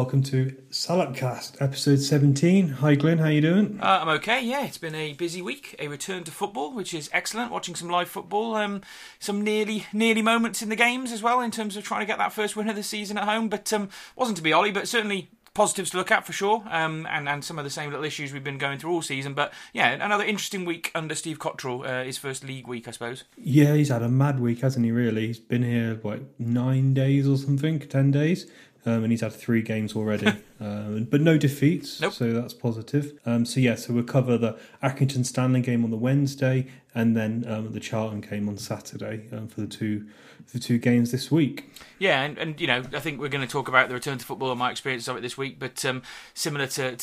welcome to Salopcast, episode 17. Hi Glenn, how you doing? I'm okay, yeah. It's been a busy week, a return to football, which is excellent, watching some live football, some nearly moments in the games as well in terms of trying to get that first win of the season at home, but wasn't to be, Ollie, but certainly positives to look at for sure, and some of the same little issues we've been going through all season. But yeah, another interesting week under Steve Cotterill, his first league week, I suppose. Yeah, he's had a mad week, hasn't he, really? He's been here, like, 9 days or something, 10 days, and he's had 3 games already, but no defeats, so that's positive. So we'll cover the Accrington Stanley game on the Wednesday, and then the Charlton game on Saturday for the two games this week. Yeah, and you know, I think we're going to talk about the return to football and my experience of it this week, but similar to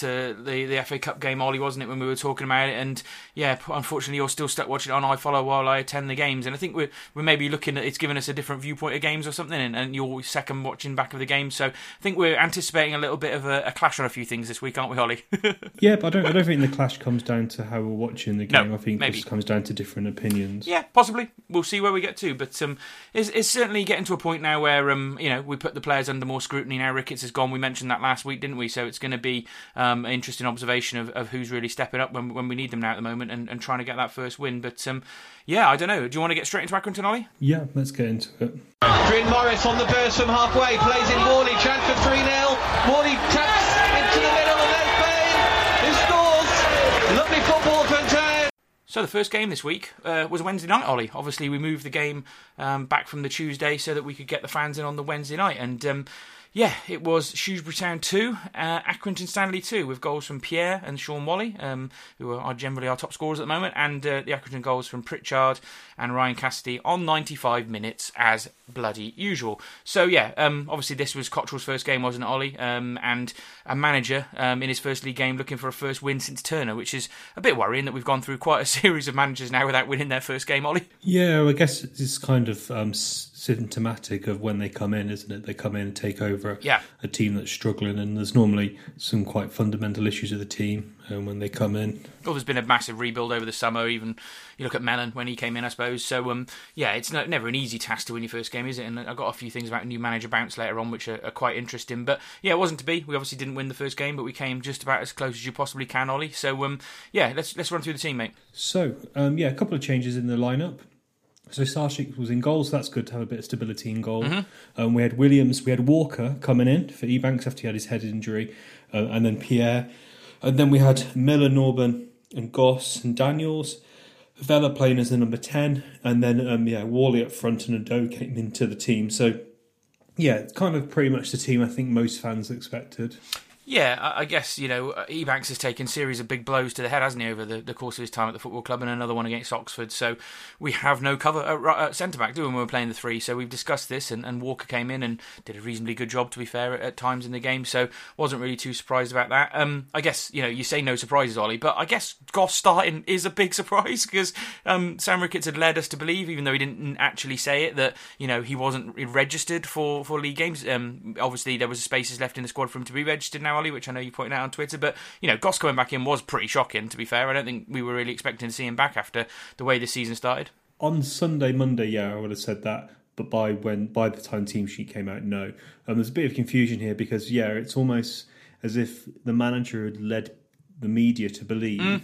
the FA Cup game, Ollie, wasn't it, when we were talking about it? And yeah, unfortunately you're still stuck watching it on iFollow while I attend the games, and I think we're maybe looking at, it's given us a different viewpoint of games or something, and your second watching back of the game, so I think we're anticipating a little bit of a clash on a few things this week, aren't we, Ollie? Yeah, but I don't think the clash comes down to how we're watching the game. No, I think maybe. It just comes down to different opinions. Yeah, possibly. We'll see where we get to, but it's certainly getting to a point now where we put the players under more scrutiny now. Ricketts is gone. We mentioned that last week, didn't we? So it's going to be an interesting observation of who's really stepping up when we need them now at the moment, and trying to get that first win. But I don't know. Do you want to get straight into Accrington, Ollie? Yeah, let's get into it. Adrian Morris on the burst from halfway, plays in Worley, chance for 3-0. Worley taps into the middle and then Bain, who scores. Lovely football for Antonio. So the first game this week was a Wednesday night, Ollie. Obviously, we moved the game back from the Tuesday so that we could get the fans in on the Wednesday night. And it was Shrewsbury Town 2, Accrington Stanley 2, with goals from Pierre and Sean Whalley, who are generally our top scorers at the moment, and the Accrington goals from Pritchard and Ryan Cassidy on 95 minutes as bloody usual. So obviously this was Cotterill's first game, wasn't it, Ollie? And a manager in his first league game looking for a first win since Turner, which is a bit worrying that we've gone through quite a series of managers now without winning their first game, Ollie. Yeah, I guess it's kind of symptomatic of when they come in, isn't it? They come in and take over a team that's struggling, and there's normally some quite fundamental issues with the team when they come in. Well, there's been a massive rebuild over the summer. Even you look at Mellon when he came in, I suppose. So it's never an easy task to win your first game, is it? And I've got a few things about new manager bounce later on which are quite interesting. But yeah, it wasn't to be. We obviously didn't win the first game, but we came just about as close as you possibly can, Ollie. So let's run through the team, mate. So a couple of changes in the lineup. So Sarsic was in goal, so that's good to have a bit of stability in goal. Mm-hmm. We had Williams, we had Walker coming in for Ebanks after he had his head injury, and then Pierre. And then we had Miller, Norburn and Goss and Daniels. Vela playing as the number 10. And then, Worley up front and Udoh came into the team. So, kind of pretty much the team I think most fans expected. Yeah, I guess, Ebanks has taken a series of big blows to the head, hasn't he, over the course of his time at the football club, and another one against Oxford. So we have no cover at centre-back, do we, when we're playing the three? So we've discussed this, and Walker came in and did a reasonably good job, to be fair, at times in the game. So wasn't really too surprised about that. I guess, you say no surprises, Ollie, but I guess Goss starting is a big surprise because Sam Ricketts had led us to believe, even though he didn't actually say it, that, he wasn't registered for league games. Obviously, there was spaces left in the squad for him to be registered now, Ollie, which I know you pointed out on Twitter, but Goss coming back in was pretty shocking, to be fair. I don't think we were really expecting to see him back after the way the season started. On Monday, I would have said that, but by the time team sheet came out, no. There's a bit of confusion here because it's almost as if the manager had led the media to believe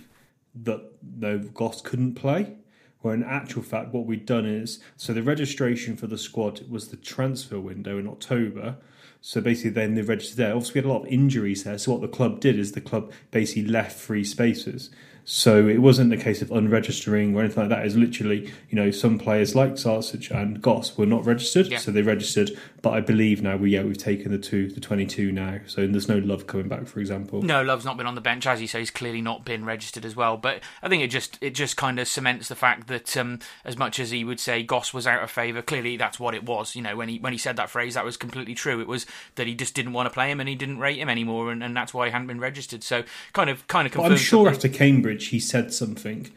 that Goss couldn't play. Where in actual fact, what we'd done is, so the registration for the squad was the transfer window in October. So basically then they registered there. Obviously, we had a lot of injuries there. So what the club did is the club basically left free spaces. So it wasn't a case of unregistering or anything like that. It's literally, some players like Sarsic and Goss were not registered. Yeah. So they registered. But I believe now we've taken the 22 now. So there's no Love coming back, for example. No, Love's not been on the bench, as he says. He's clearly not been registered as well. But I think it just kind of cements the fact that as much as he would say Goss was out of favour, clearly that's what it was. When he said that phrase, that was completely true. It was that he just didn't want to play him and he didn't rate him anymore. And that's why he hadn't been registered. So kind of confirmed. Well, I'm sure after Cambridge, he said something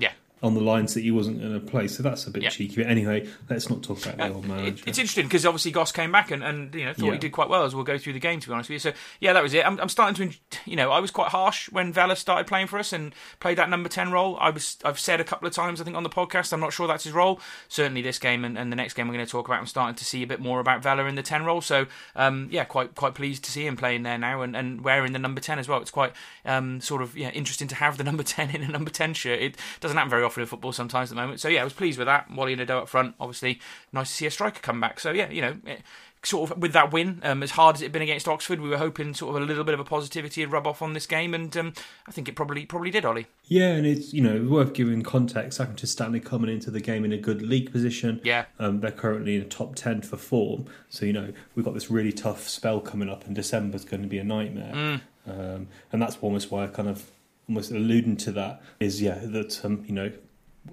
on the lines that he wasn't going to play. So that's a bit cheeky. But anyway, let's not talk about the old manager. It's interesting because obviously Goss came back and you know thought he did quite well, as we'll go through the game, to be honest with you. So yeah, that was it. I'm starting to, you know, I was quite harsh when Vela started playing for us and played that number 10 role. I've said a couple of times, I think, on the podcast, I'm not sure that's his role. Certainly this game and the next game we're going to talk about, I'm starting to see a bit more about Vela in the 10 role. So quite pleased to see him playing there now and wearing the number 10 as well. It's quite interesting to have the number 10 in a number 10 shirt. It doesn't happen very often in football sometimes at the moment. So yeah, I was pleased with that. Whalley and Udoh up front, obviously nice to see a striker come back. So yeah, you know, sort of with that win, as hard as it'd been against Oxford, we were hoping sort of a little bit of a positivity would rub off on this game, and I think it probably did, Ollie. Yeah, and it's, you know, worth giving context. Accrington Stanley coming into the game in a good league position. Yeah, they're currently in the top 10 for form, so you know we've got this really tough spell coming up, and December's going to be a nightmare. And that's almost why I kind of almost alluding to that is you know,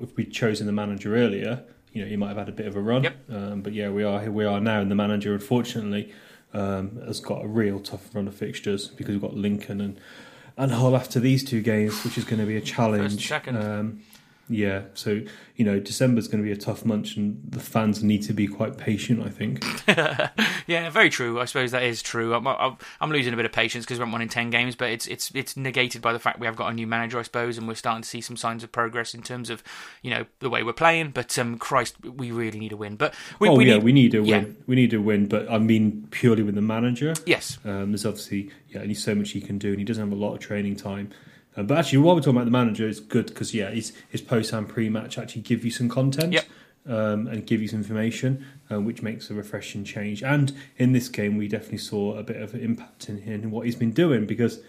if we'd chosen the manager earlier, you know, you might have had a bit of a run. Yep. But yeah, we are now, and the manager, unfortunately, has got a real tough run of fixtures because we've got Lincoln and Hull after these two games, which is going to be a challenge. First, second. Yeah, so you know, December's going to be a tough month, and the fans need to be quite patient, I think. Yeah, very true. I suppose that is true. I'm losing a bit of patience because we haven't won in 10 games, but it's negated by the fact we have got a new manager, I suppose, and we're starting to see some signs of progress in terms of, you know, the way we're playing. But Christ, we really need a win. But we need a win. But I mean, purely with the manager. Yes, there's obviously only so much he can do, and he doesn't have a lot of training time. But actually, while we're talking about the manager, it's good because his post and pre-match actually give you some content and give you some information, which makes a refreshing change. And in this game, we definitely saw a bit of an impact in what he's been doing, because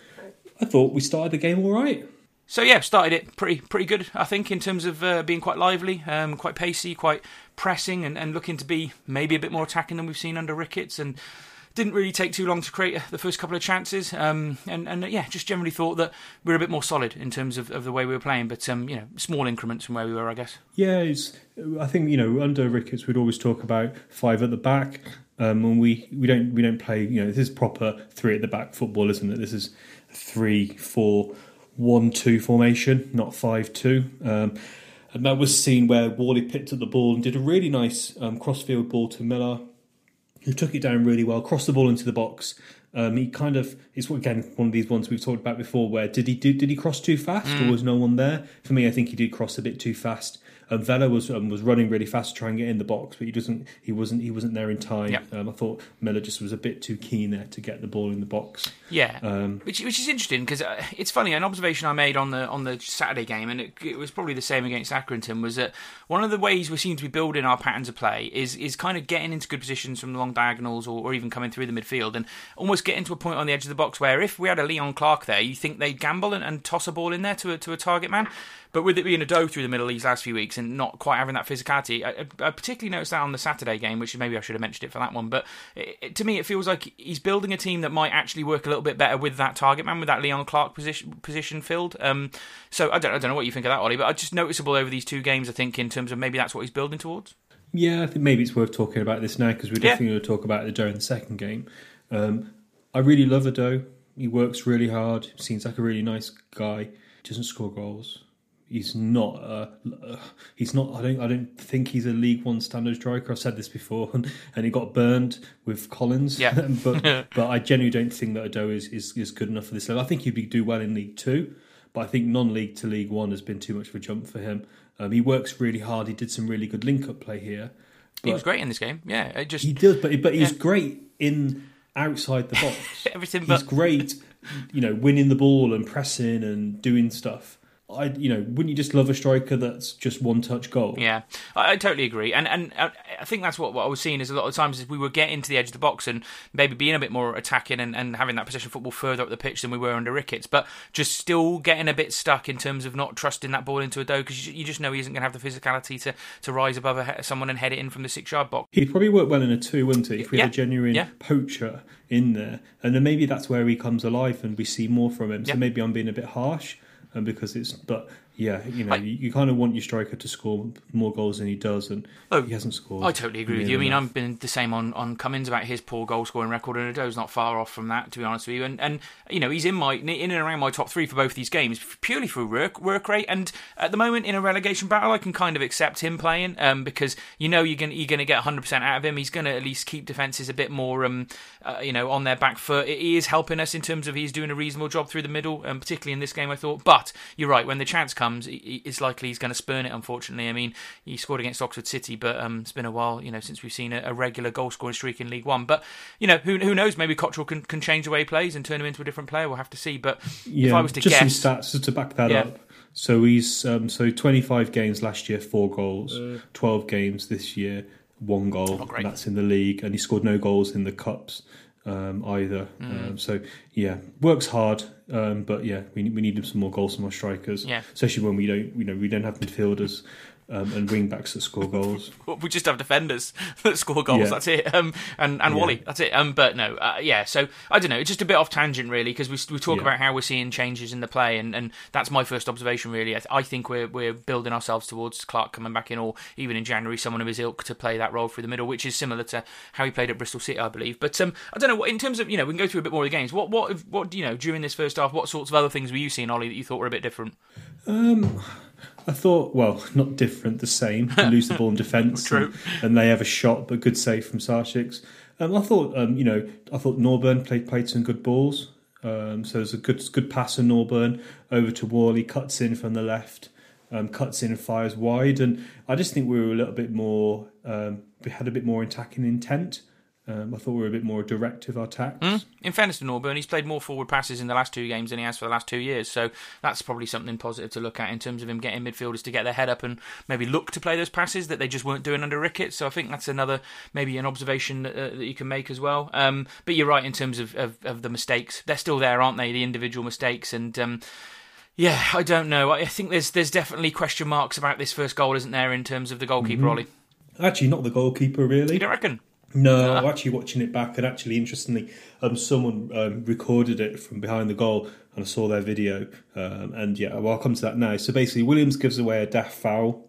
I thought we started the game all right. So yeah, started it pretty good, I think, in terms of being quite lively, quite pacey, quite pressing, and looking to be maybe a bit more attacking than we've seen under Ricketts, and didn't really take too long to create the first couple of chances, just generally thought that we were a bit more solid in terms of the way we were playing, but you know, small increments from where we were, I guess. Yeah, I think, you know, under Ricketts we'd always talk about 5 at the back, and we don't play, you know, this is proper 3 at the back football, isn't it? This is 3-4-1-2 formation, not 5-2. And that was seen where Whalley picked up the ball and did a really nice crossfield ball to Miller, who took it down really well, crossed the ball into the box. He kind of, it's again one of these ones we've talked about before, where did he cross too fast or was no one there? For me, I think he did cross a bit too fast. Vela was running really fast to try and get in the box, but he wasn't there in time. Yep. I thought Miller just was a bit too keen there to get the ball in the box. Yeah, which is interesting because it's funny. An observation I made on the Saturday game, and it was probably the same against Accrington, was that one of the ways we seem to be building our patterns of play is kind of getting into good positions from the long diagonals or even coming through the midfield and almost getting to a point on the edge of the box where if we had a Leon Clarke there, you think they'd gamble and toss a ball in there to a target man. But with it being Udoh through the middle these last few weeks and not quite having that physicality, I particularly noticed that on the Saturday game, which maybe I should have mentioned it for that one. But to me, it feels like he's building a team that might actually work a little bit better with that target man, with that Leon Clarke position filled. So I don't know what you think of that, Ollie, but it's just noticeable over these two games, I think, in terms of maybe that's what he's building towards. Yeah, I think maybe it's worth talking about this now because we're definitely going to talk about Udoh in the second game. I really love Udoh. He works really hard. Seems like a really nice guy. Doesn't score goals. He's not. I don't think he's a League One standard striker. I've said this before, and he got burned with Collins. Yeah. but I genuinely don't think that Udoh is good enough for this level. I think he'd do well in League Two, but I think non-League to League One has been too much of a jump for him. He works really hard. He did some really good link-up play here. He was great in this game. Yeah, he's great in outside the box. Everything, but he's great. You know, winning the ball and pressing and doing stuff. Wouldn't you just love a striker that's just one touch goal? Yeah, I totally agree, and I think that's what I was seeing is a lot of times is we were getting to the edge of the box and maybe being a bit more attacking and having that possession football further up the pitch than we were under Ricketts, but just still getting a bit stuck in terms of not trusting that ball into Udoh because you just know he isn't going to have the physicality to rise above someone and head it in from the 6-yard box. He'd probably work well in a 2, wouldn't he? If we had a genuine poacher in there, and then maybe that's where he comes alive and we see more from him. So maybe I'm being a bit harsh. Because it's, but Yeah, you know, you kind of want your striker to score more goals than he does, and he hasn't scored. I totally agree with you. I mean, I've been the same on Cummins about his poor goal-scoring record, and Udoh's not far off from that, to be honest with you. And you know, he's in and around my top three for both these games, purely through work rate. And at the moment, in a relegation battle, I can kind of accept him playing because, you know, you're going to get 100% out of him. He's going to at least keep defences a bit more, you know, on their back foot. He is helping us in terms of he's doing a reasonable job through the middle, and particularly in this game, I thought. But you're right, when the chance comes, it's likely he's going to spurn it, unfortunately. I mean, he scored against Oxford City, but it's been a while, you know, since we've seen a regular goal-scoring streak in League One. But, you know, who knows? Maybe Cotterill can change the way he plays and turn him into a different player. We'll have to see. But yeah, if I was to guess... Just some stats to back that up. So he's 25 games last year, 4 goals. 12 games this year, 1 goal. And that's in the league. And he scored no goals in the Cups either. So, yeah, works hard. But yeah, we need some more goals from our strikers, especially when we don't have midfielders and wing backs that score goals. We just have defenders that score goals. Yeah. That's it. And Whalley, that's it. But no, So I don't know. It's just a bit off tangent, really, because we talk about how we're seeing changes in the play, and that's my first observation, really. I think we're building ourselves towards Clarke coming back in, or even in January, someone of his ilk to play that role through the middle, which is similar to how he played at Bristol City, I believe. But I don't know. In terms of, you know, we can go through a bit more of the games. What you know during this first half, what sorts of other things were you seeing, Ollie, that you thought were a bit different? I thought, well, not different, the same. We lose the ball in defence, and they have a shot, but good save from Sarsic. I thought, I thought Norburn played some good balls. So there's a good pass in Norburn over to Worley, cuts in from the left, cuts in and fires wide. And I just think we were a little bit more, we had a bit more attacking intent. I thought we were a bit more directive, our tacks. In fairness to Norburn, he's played more forward passes in the last 2 games than he has for the last 2 years, so that's probably something positive to look at in terms of him getting midfielders to get their head up and maybe look to play those passes that they just weren't doing under Ricketts. So I think that's another, maybe an observation that you can make as well. But you're right in terms of the mistakes. They're still there, aren't they, the individual mistakes, and... I don't know. I think there's definitely question marks about this first goal, isn't there, in terms of the goalkeeper, Ollie? Actually, not the goalkeeper, really. You don't reckon? No, actually watching it back, and actually, interestingly, someone recorded it from behind the goal, and I saw their video, and I'll come to that now. So basically, Williams gives away a daft foul,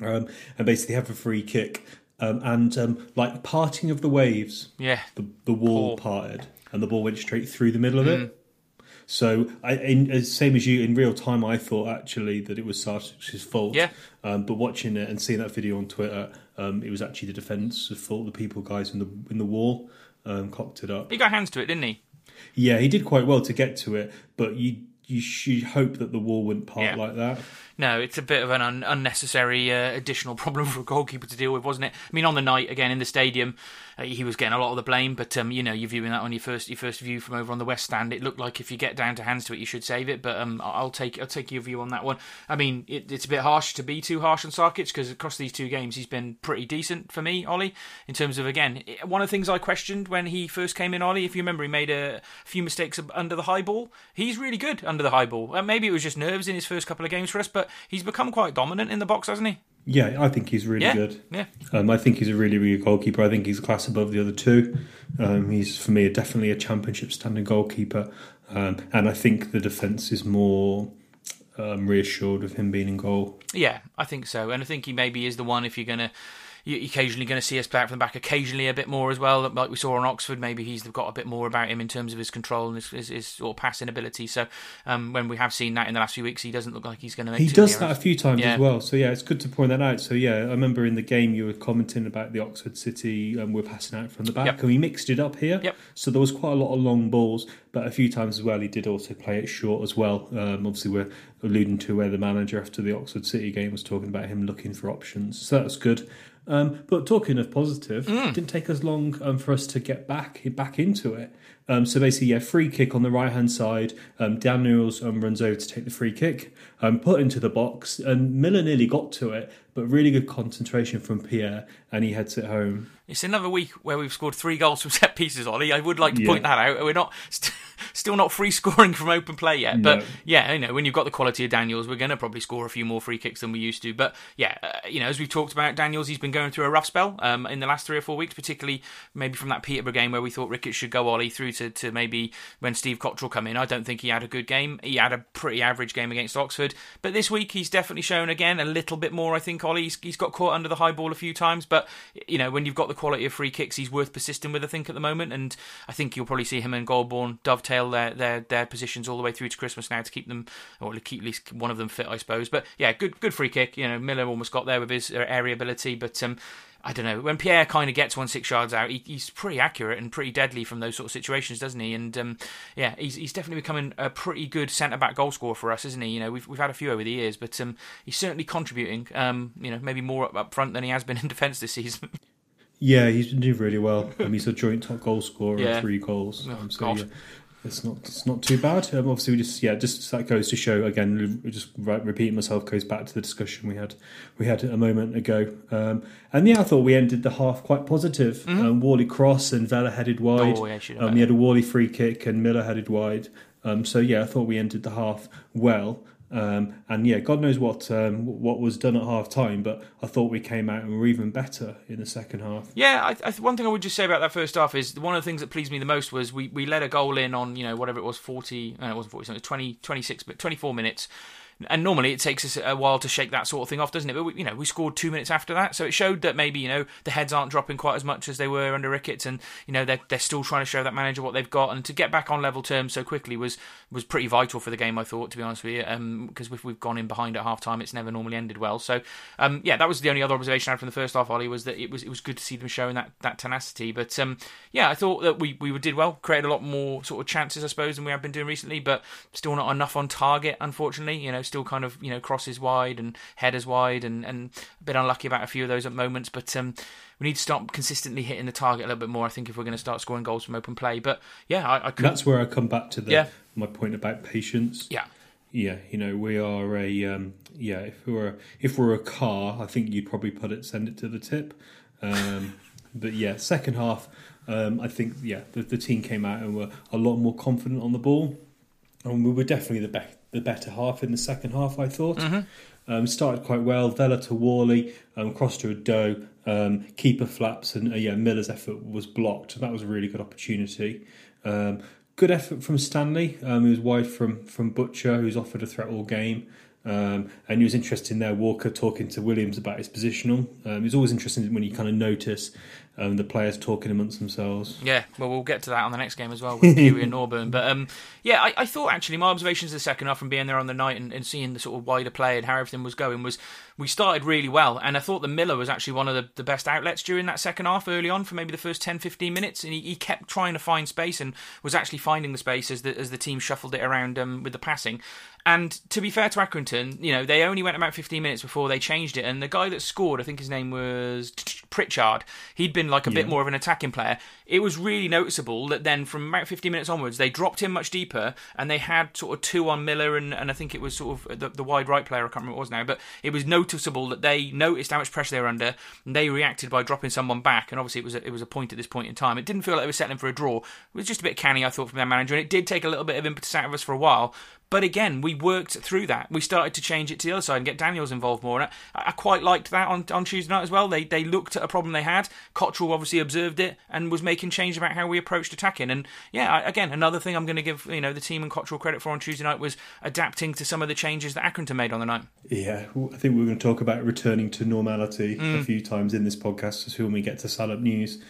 and basically have a free kick, and like the parting of the waves, the wall parted, and the ball went straight through the middle of it. So, same as you, in real time, I thought actually that it was Sartic's fault. Yeah. But watching it and seeing that video on Twitter, it was actually the defence's fault. The people guys in the wall cocked it up. He got hands to it, didn't he? Yeah, he did quite well to get to it, but you hope that the wall wouldn't part like that. No, it's a bit of an unnecessary additional problem for a goalkeeper to deal with, wasn't it? I mean, on the night, again, in the stadium, he was getting a lot of the blame, but, you know, you're viewing that on your first view from over on the West Stand. It looked like if you get down to hands to it, you should save it, but I'll take your view on that one. I mean, it's a bit harsh to be too harsh on Sarkic, because across these 2 games, he's been pretty decent for me, Ollie, in terms of, again, one of the things I questioned when he first came in, Ollie, if you remember, he made a few mistakes under the high ball. He's really good under the high ball. Maybe it was just nerves in his first couple of games for us, but he's become quite dominant in the box, hasn't he? Yeah, I think he's really good. Yeah, I think he's a really, really good goalkeeper. I think he's a class above the other 2. He's, for me, definitely a championship standard goalkeeper. And I think the defence is more... reassured with him being in goal. Yeah, I think so. And I think he maybe is the one, if you're occasionally going to see us play out from the back, occasionally a bit more as well, like we saw on Oxford. Maybe he's got a bit more about him in terms of his control and his sort of passing ability. So when we have seen that in the last few weeks, he doesn't look like he's going to make it. He does that a few times as well. So yeah, it's good to point that out. So yeah, I remember in the game you were commenting about the Oxford City we're passing out from the back, and we mixed it up here. Yep. So there was quite a lot of long balls, but a few times as well he did also play it short as well. Obviously we're alluding to where the manager after the Oxford City game was talking about him looking for options. So that's good. But talking of positive, it didn't take us long for us to get back into it. So basically, free kick on the right-hand side. Daniels runs over to take the free kick, put into the box, and Miller nearly got to it, but really good concentration from Pierre, and he heads it home. It's another week where we've scored 3 goals from set pieces, Ollie. I would like to point that out. We're not still not free scoring from open play yet. But yeah, you know, when you've got the quality of Daniels, we're going to probably score a few more free kicks than we used to. But yeah, you know, as we've talked about, Daniels, he's been going through a rough spell in the last 3 or 4 weeks, particularly maybe from that Peterborough game where we thought Ricketts should go Ollie through to maybe when Steve Cotterill come in. I don't think he had a good game. He had a pretty average game against Oxford. But this week, he's definitely shown again a little bit more, I think, Ollie. He's got caught under the high ball a few times. But, you know, when you've got the quality of free kicks, he's worth persisting with, I think, at the moment, and I think you'll probably see him and Goldbourne dovetail their positions all the way through to Christmas now to keep them, or keep at least one of them fit, I suppose. But yeah, good free kick. You know, Miller almost got there with his area ability, but I don't know, when Pierre kind of gets 1-6 yards out, he's pretty accurate and pretty deadly from those sort of situations, doesn't he? And yeah, he's definitely becoming a pretty good centre-back goal scorer for us, isn't he? You know, we've had a few over the years, but he's certainly contributing, you know, maybe more up front than he has been in defence this season. Yeah, he's been doing really well. He's a joint top goal scorer with 3 goals. It's not too bad. Obviously, we just that goes to show again. Just repeating myself, goes back to the discussion we had a moment ago. And yeah, I thought we ended the half quite positive. Whalley cross and Vela headed wide. He had a Whalley free kick and Miller headed wide. So yeah, I thought we ended the half well. And yeah, God knows what was done at half time, but I thought we came out and were even better in the second half. Yeah, one thing I would just say about that first half is one of the things that pleased me the most was we let a goal in on, you know, whatever it was, 24 minutes. And normally it takes us a while to shake that sort of thing off, doesn't it? But we scored 2 minutes after that, so it showed that maybe the heads aren't dropping quite as much as they were under Ricketts, and they're still trying to show that manager what they've got. And to get back on level terms so quickly was pretty vital for the game, I thought, to be honest with you, because if we've gone in behind at half time, it's never normally ended well. So yeah, that was the only other observation I had from the first half, Ollie, was that it was good to see them showing that tenacity. But yeah, I thought that we did well, created a lot more sort of chances, I suppose, than we have been doing recently, but still not enough on target, unfortunately. Still kind of, crosses wide and headers wide and a bit unlucky about a few of those at moments. But we need to start consistently hitting the target a little bit more, I think, if we're going to start scoring goals from open play. But yeah, I could... That's where I come back to my point about patience. Yeah. Yeah, we are a... If we're a car, I think you'd probably send it to the tip. But yeah, second half, I think, the team came out and were a lot more confident on the ball. And we were definitely the better half in the second half, I thought. Started quite well. Vela to Whalley, cross to Udoh, keeper flaps, and Miller's effort was blocked. That was a really good opportunity. Good effort from Stanley. He was wide from Butcher, who's offered a threat all game. And he was interesting there, Walker talking to Williams about his positional. It's always interesting when you kind of notice the players talking amongst themselves. Yeah, well, we'll get to that on the next game as well with Pugh and Norburn. But yeah, I thought actually my observations of the second half from being there on the night and seeing the sort of wider play and how everything was going was we started really well. And I thought the Miller was actually one of the best outlets during that second half early on for maybe the first 10-15 minutes. And he kept trying to find space and was actually finding the space as the team shuffled it around with the passing. And to be fair to Accrington, they only went about 15 minutes before they changed it. And the guy that scored, I think his name was Pritchard, he'd been like a bit more of an attacking player. It was really noticeable that then from about 15 minutes onwards, they dropped him much deeper and they had sort of 2 on Miller and I think it was sort of the wide right player, I can't remember what it was now, but it was noticeable that they noticed how much pressure they were under and they reacted by dropping someone back. And obviously it was a point at this point in time. It didn't feel like they were settling for a draw. It was just a bit canny, I thought, from their manager, and it did take a little bit of impetus out of us for a while. But again, we worked through that. We started to change it to the other side and get Daniels involved more. And I quite liked that on Tuesday night as well. They looked at a problem they had. Cotterill obviously observed it and was making change about how we approached attacking. And yeah, again, another thing I'm going to give the team and Cotterill credit for on Tuesday night was adapting to some of the changes that Accrington made on the night. Yeah, I think we're going to talk about returning to normality a few times in this podcast, as when we get to Salop News.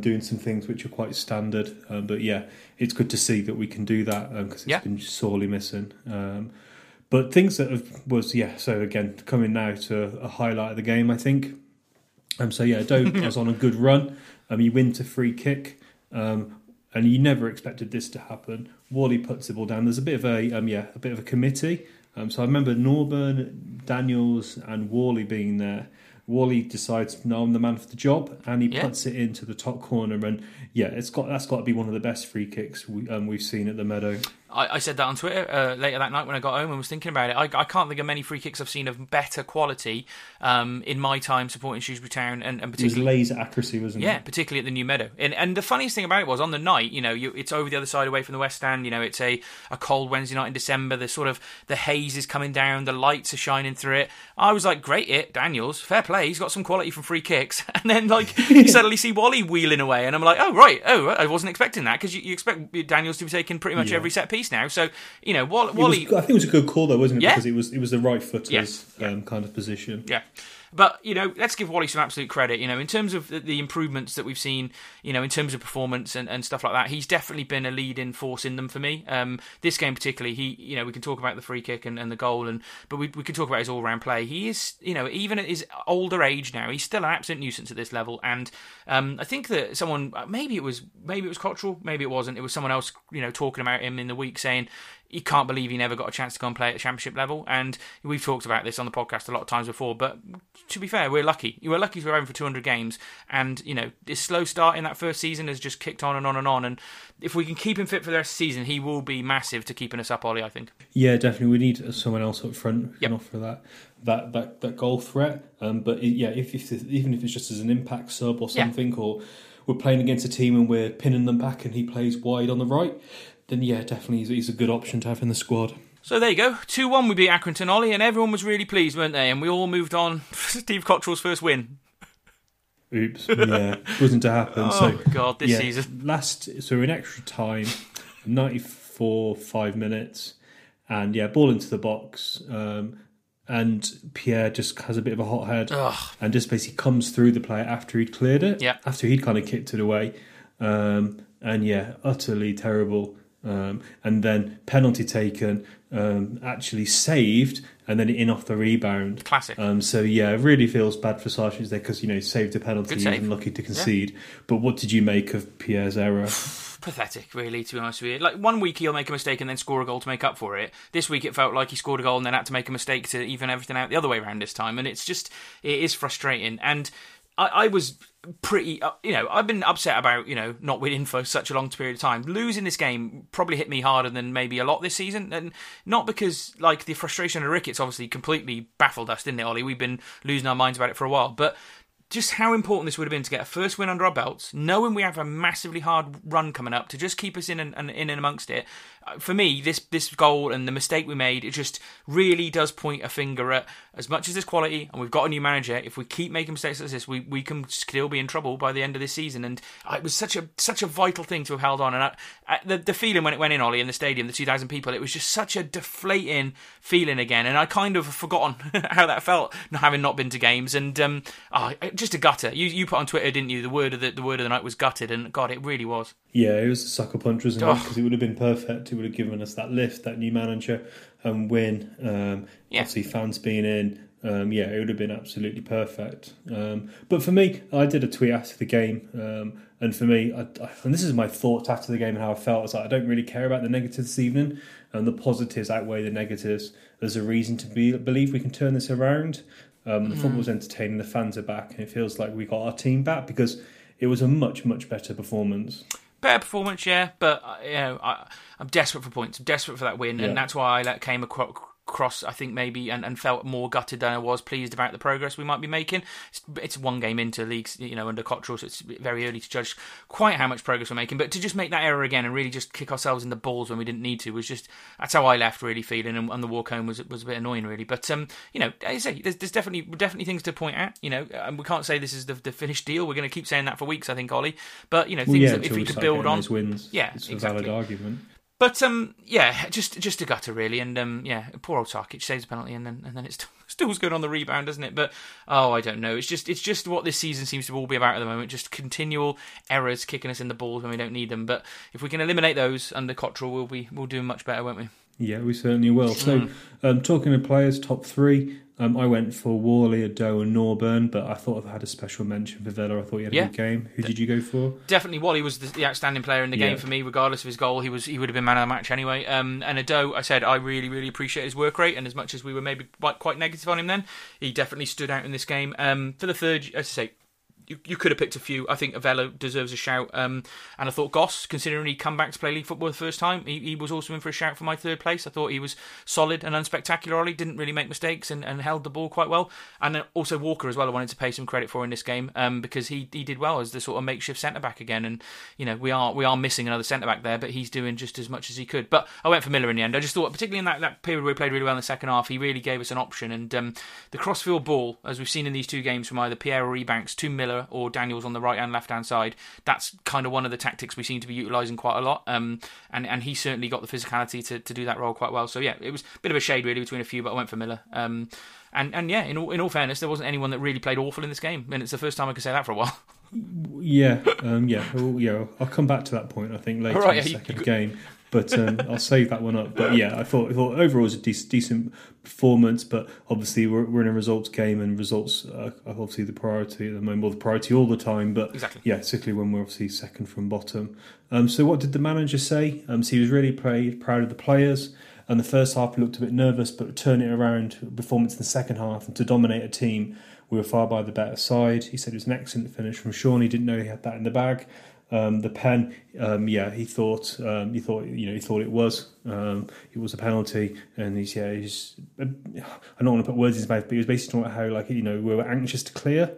Doing some things which are quite standard. But yeah, it's good to see that we can do that because it's been sorely missing. But things that so again, coming now to a highlight of the game, I think. So yeah, Udoh was on a good run. You win to free kick. And you never expected this to happen. Whalley puts the ball down. There's a bit of a committee. So I remember Norburn, Daniels and Whalley being there. Whalley decides, no, I'm the man for the job, and he puts it into the top corner. And yeah, that's got to be one of the best free kicks we've seen at the Meadow. I said that on Twitter later that night when I got home and was thinking about it. I can't think of many free kicks I've seen of better quality in my time supporting Shrewsbury Town, and particularly it was laser accuracy, wasn't it? Yeah, particularly at the New Meadow. And the funniest thing about it was on the night, you know, it's over the other side away from the West Stand. You know, it's a cold Wednesday night in December. The sort of the haze is coming down, the lights are shining through it. I was like, great hit, Daniels, fair play. He's got some quality from free kicks. And then like you suddenly see Whalley wheeling away, and I'm like, oh right, oh I wasn't expecting that, because you expect Daniels to be taking pretty much every set piece now. So, you know, Whalley, I think it was a good call though, wasn't it? Yeah. Because it was the right footer's kind of position. Yeah. But, you know, let's give Whalley some absolute credit, you know, in terms of the improvements that we've seen, you know, in terms of performance and stuff like that. He's definitely been a lead-in force in them for me. This game particularly, he, you know, we can talk about the free kick and the goal, but we can talk about his all-round play. He is, you know, even at his older age now, he's still an absolute nuisance at this level. And I think that someone, maybe it was Cotterill, maybe it wasn't, it was someone else, you know, talking about him in the week saying, he can't believe he never got a chance to go and play at the championship level. And we've talked about this on the podcast a lot of times before, but to be fair, we're lucky. We're lucky to be over for 200 games. And, you know, this slow start in that first season has just kicked on and on and on. And if we can keep him fit for the rest of the season, he will be massive to keeping us up, Ollie, I think. Yeah, definitely. We need someone else up front who can offer that goal threat. But, yeah, even if it's just as an impact sub or something, or we're playing against a team and we're pinning them back and he plays wide on the right, then yeah, definitely he's a good option to have in the squad. So there you go, 2-1 we beat Accrington, Ollie, and everyone was really pleased, weren't they? And we all moved on for Steve Cotterill's first win. Oops, yeah, wasn't to happen. God, this season. So we're in extra time, 94.5 minutes, and yeah, ball into the box, and Pierre just has a bit of a hot head, and just basically comes through the player after he'd cleared it, after he'd kind of kicked it away, and yeah, utterly terrible. And then penalty taken, actually saved, and then in off the rebound. Classic. So yeah, it really feels bad for Sarsic there, because, you know, saved a penalty and lucky to concede. Yeah. But what did you make of Pierre's error? Pathetic, really, to be honest with you. Like, one week he'll make a mistake and then score a goal to make up for it. This week it felt like he scored a goal and then had to make a mistake to even everything out the other way around this time. And it's just, it is frustrating. And I was pretty, you know, I've been upset about, you know, not winning for such a long period of time. Losing this game probably hit me harder than maybe a lot this season, and not because, like, the frustration of Ricketts obviously completely baffled us, didn't it, Ollie? We've been losing our minds about it for a while, but just how important this would have been to get a first win under our belts, knowing we have a massively hard run coming up, to just keep us in and amongst it. For me, this goal and the mistake we made, it just really does point a finger at, as much as this quality, and we've got a new manager, if we keep making mistakes like this, we can still be in trouble by the end of this season. And it was such a vital thing to have held on. And the feeling when it went in, Ollie, in the stadium, the 2,000 people, it was just such a deflating feeling again. And I kind of have forgotten how that felt, having not been to games. And just a gutter. You put on Twitter, didn't you? The word of the night was gutted, and God, it really was. Yeah, it was a sucker punch, wasn't it? Because it would have been perfect. It would have given us that lift, that new manager, and win. Obviously, fans being in. It would have been absolutely perfect. But for me, I did a tweet after the game, and for me, and this is my thoughts after the game and how I felt. It's like, I don't really care about the negatives this evening, and the positives outweigh the negatives. There's a reason to believe we can turn this around. The football's entertaining, the fans are back, and it feels like we got our team back, because it was a much, much better performance. Better performance, yeah, but you know, I'm desperate for points. I'm desperate for that win, and that's why that came across, I think, maybe, and felt more gutted than I was pleased about the progress we might be making. It's one game into leagues, you know, under Cotterill, so it's very early to judge quite how much progress we're making, but to just make that error again and really just kick ourselves in the balls when we didn't need to was just, that's how I left really feeling, and the walk home was a bit annoying really. But you know, as I say, there's definitely things to point at, you know, and we can't say this is the finished deal. We're going to keep saying that for weeks, I think, Ollie, but you know, things that if we could build on, wins, it's exactly. A valid argument. But, just a gutter, really. And, poor old Sarkic saves a penalty and then it's still's good on the rebound, doesn't it? But, I don't know. It's just what this season seems to all be about at the moment. Just continual errors kicking us in the balls when we don't need them. But if we can eliminate those under Cotterill, we'll do much better, won't we? Yeah, we certainly will. So, talking to players, top three, I went for Whalley, Udoh and Norburn, but I thought I had a special mention for Vela. I thought he had a good game. Who did you go for? Definitely Whalley was the outstanding player in the game for me, regardless of his goal. He would have been man of the match anyway. And Udoh, I said, I really, really appreciate his work rate, and as much as we were maybe quite negative on him then, he definitely stood out in this game. For the third, as I say, you could have picked a few. I think Vela deserves a shout. And I thought Goss, considering he'd come back to play league football the first time, he was also in for a shout for my third place. I thought he was solid and unspectacular, Ollie, didn't really make mistakes and held the ball quite well. And also Walker as well, I wanted to pay some credit for in this game, because he did well as the sort of makeshift centre-back again. And, you know, we are missing another centre-back there, but he's doing just as much as he could. But I went for Miller in the end. I just thought, particularly in that period where we played really well in the second half, he really gave us an option. And the crossfield ball, as we've seen in these two games from either Pierre or Ebanks to Miller or Daniels on the right and left hand side, that's kind of one of the tactics we seem to be utilising quite a lot. And he certainly got the physicality to do that role quite well. So yeah, it was a bit of a shade really between a few, but I went for Miller. And yeah, in all fairness, there wasn't anyone that really played awful in this game, and it's the first time I could say that for a while. I'll come back to that point I think later in the second game. But I'll save that one up. But yeah, I thought overall it was a decent performance. But obviously we're in a results game, and results are obviously the priority at the moment, or the priority all the time. But exactly. Yeah, particularly when we're obviously second from bottom. So what did the manager say? So he was really proud of the players. And the first half we looked a bit nervous, but turn it around, performance in the second half, and to dominate a team, we were far by the better side. He said it was an excellent finish from Sean. He didn't know he had that in the bag. The pen, he thought it was. It was a penalty, and he's I don't want to put words in his mouth, but he was basically talking about how, like, you know, we were anxious to clear.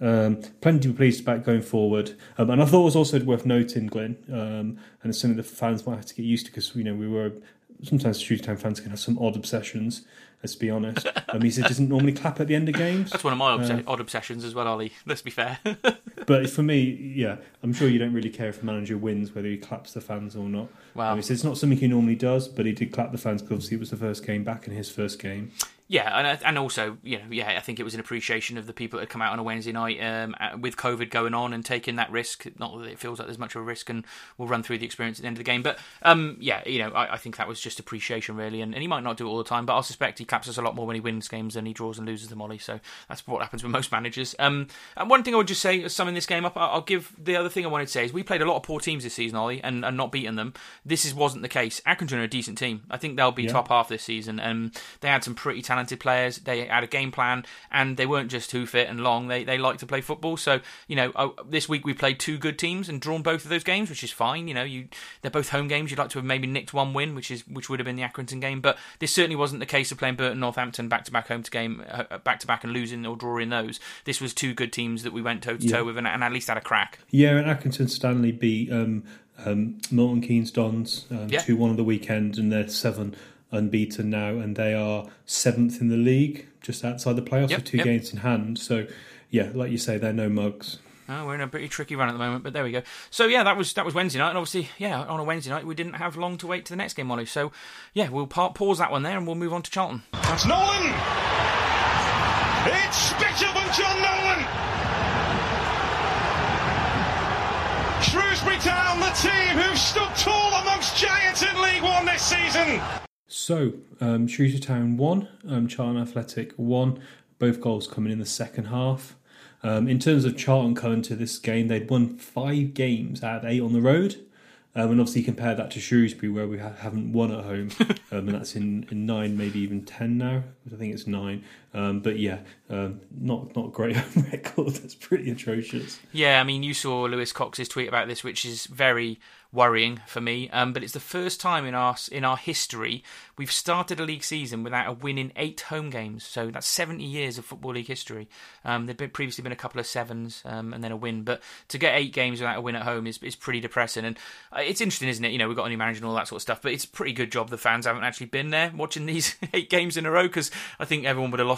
Plenty were pleased about going forward, and I thought it was also worth noting, Glenn, and it's something the fans might have to get used to, because, you know, we were sometimes Shrewsbury Town fans can have some odd obsessions. Let's be honest. He said he doesn't normally clap at the end of games. That's one of my odd obsessions as well, Ollie. Let's be fair. But for me, yeah, I'm sure you don't really care if a manager wins, whether he claps the fans or not. Wow. He said it's not something he normally does, but he did clap the fans because obviously it was the first game back in his first game. Yeah, and also, you know, yeah, I think it was an appreciation of the people that had come out on a Wednesday night with COVID going on and taking that risk. Not that it feels like there's much of a risk, and we'll run through the experience at the end of the game. But, I think that was just appreciation, really. And he might not do it all the time, but I suspect he claps us a lot more when he wins games than he draws and loses them, Ollie. So that's what happens with most managers. And one thing I would just say, summing this game up, I'll give the other thing I wanted to say is we played a lot of poor teams this season, Ollie, and not beaten them. This wasn't the case. Accrington are a decent team. I think they'll be top half this season. They had some pretty talented players, they had a game plan, and they weren't just hoof it and long, they like to play football. So, you know, this week we played two good teams and drawn both of those games, which is fine. You know, they're both home games. You'd like to have maybe nicked one win, which would have been the Accrington game, but this certainly wasn't the case of playing Burton, Northampton back to back and losing or drawing those. This was two good teams that we went toe to toe with and at least had a crack. Yeah, and Accrington Stanley beat Milton Keynes Dons 2-1 on the weekend, and they're 7 unbeaten now, and they are 7th in the league, just outside the playoffs, with two games in hand. So, yeah, like you say, they're no mugs. Oh, we're in a pretty tricky run at the moment, but there we go. So, yeah, that was Wednesday night, and obviously, yeah, on a Wednesday night, we didn't have long to wait to the next game, Ollie. So, yeah, we'll pause that one there, and we'll move on to Charlton. That's Nolan! It's Bishop and John Nolan! Shrewsbury Town, the team who stood tall amongst giants in League One this season! So, Shrewsbury Town 1, Charlton Athletic 1, both goals coming in the second half. In terms of Charlton coming to this game, they'd won 5 games out of 8 on the road. And obviously compare that to Shrewsbury, where we haven't won at home. And that's in 9, maybe even 10 now. I think it's 9. But yeah, not great home record. That's pretty atrocious. Yeah, I mean, you saw Lewis Cox's tweet about this, which is very worrying for me, but it's the first time in our history we've started a league season without a win in 8 home games. So that's 70 years of Football League history. There'd been previously a couple of 7s and then a win, but to get 8 games without a win at home is pretty depressing. And it's interesting, isn't it? You know, we've got a new manager and all that sort of stuff, but it's a pretty good job the fans haven't actually been there watching these 8 games in a row, because I think everyone would have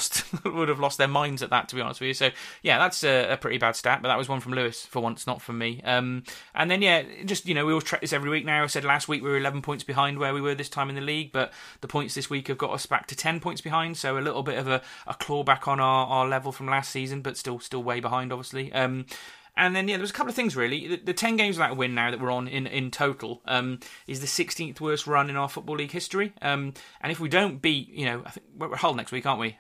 lost their minds at that, to be honest with you. So yeah, that's a pretty bad stat, but that was one from Lewis for once, not from me. And then yeah, just, you know, we all track this every week now. I said last week we were 11 points behind where we were this time in the league, but the points this week have got us back to 10 points behind, so a little bit of a clawback on our level from last season, but still way behind, obviously. And then, yeah, there was a couple of things, really. The 10 games without a win now that we're on in total is the 16th worst run in our Football League history. And if we don't beat, you know, I think we're Hull next week, aren't we?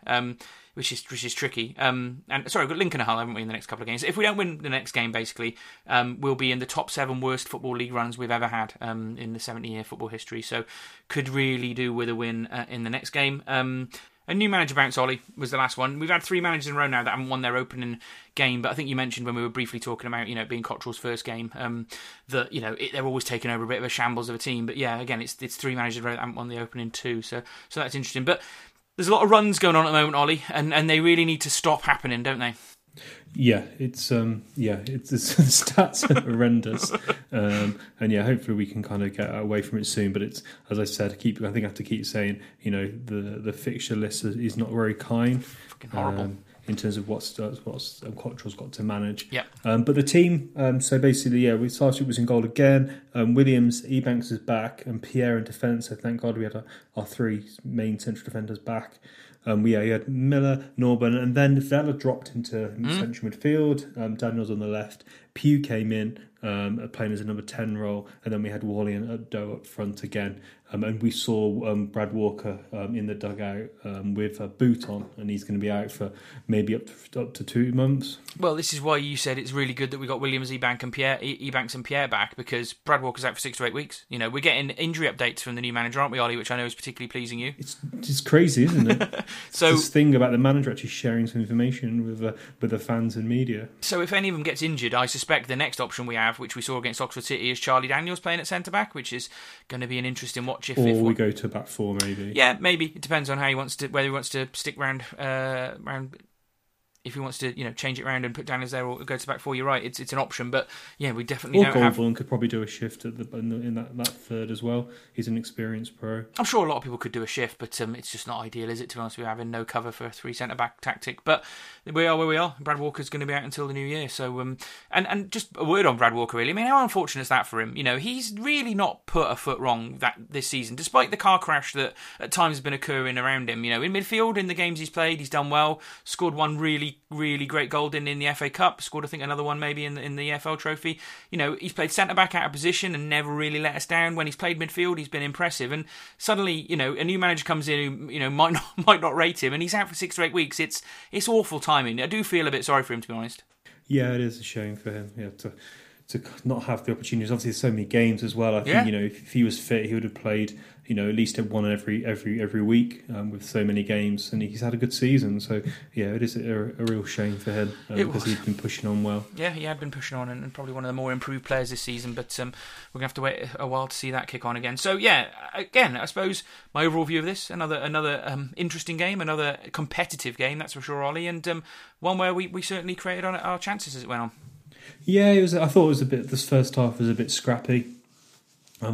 Which is tricky. And sorry, we've got Lincoln and Hull, haven't we, in the next couple of games? If we don't win the next game, basically, we'll be in the top 7 worst Football League runs we've ever had in the 70-year football history. So could really do with a win in the next game. A new manager bounce, Ollie, was the last one. We've had three managers in a row now that haven't won their opening game, but I think you mentioned when we were briefly talking about, you know, it being Cotterill's first game, that, you know, they're always taking over a bit of a shambles of a team. But yeah, again, it's three managers in a row that haven't won the opening two, so that's interesting. But there's a lot of runs going on at the moment, Ollie, and they really need to stop happening, don't they? Yeah, it's the stats are horrendous, and yeah, hopefully we can kind of get away from it soon. But it's, as I said, I have to keep saying, you know, the fixture list is not very kind, fucking horrible in terms of what Cotterill's got to manage. Yeah, but the team. So basically, yeah, Sarsic was in goal again. Williams, Ebanks is back, and Pierre in defence. So thank God we had our three main central defenders back. You had Miller, Norburn, and then Vela dropped into central midfield. Daniels on the left. Pugh came in, playing as a number 10 role, and then we had Worley and Udoh up front again. And we saw Brad Walker in the dugout with a boot on, and he's going to be out for maybe up to 2 months. Well, this is why you said it's really good that we got Williams, Ebanks and Pierre back, because Brad Walker's out for 6 to 8 weeks. You know, we're getting injury updates from the new manager, aren't we, Ollie? Which I know is particularly pleasing you. It's crazy, isn't it? So this thing about the manager actually sharing some information with the fans and media. So if any of them gets injured, I suspect the next option we have, which we saw against Oxford City, is Charlie Daniels playing at centre back, which is going to be an interesting watch. Or we go to back four, maybe. Yeah, maybe. It depends on whether he wants to stick round. If he wants to, you know, change it round and put Daniels there or go to back four, you're right. It's an option, but yeah, we definitely don't have. Or Goldborn could probably do a shift in that third as well. He's an experienced pro. I'm sure a lot of people could do a shift, but it's just not ideal, is it? To be honest, we're having no cover for a three centre back tactic. But we are where we are. Brad Walker's going to be out until the new year. So and just a word on Brad Walker, really. I mean, how unfortunate is that for him? You know, he's really not put a foot wrong this season, despite the car crash that at times has been occurring around him. You know, in midfield, in the games he's played, he's done well. Scored one really great goal in the FA Cup, scored I think another one maybe in the FL Trophy. You know, he's played centre back out of position and never really let us down. When he's played midfield, he's been impressive. And suddenly, you know, a new manager comes in who, you know, might not rate him, and he's out for 6 to 8 weeks. It's awful timing. I do feel a bit sorry for him, to be honest. Yeah, it is a shame for him. Yeah, to not have the opportunities. Obviously, there's so many games as well. I think, you know, if he was fit, he would have played, you know, at least one every week with so many games. And he's had a good season. So, yeah, it is a real shame for him because he's been pushing on well. Yeah, he had been pushing on and probably one of the more improved players this season. But we're going to have to wait a while to see that kick on again. So, yeah, again, I suppose my overall view of this, another interesting game, another competitive game, that's for sure, Ollie. And one where we certainly created on our chances as it went on. Yeah, I thought it was a bit. This first half was a bit scrappy. I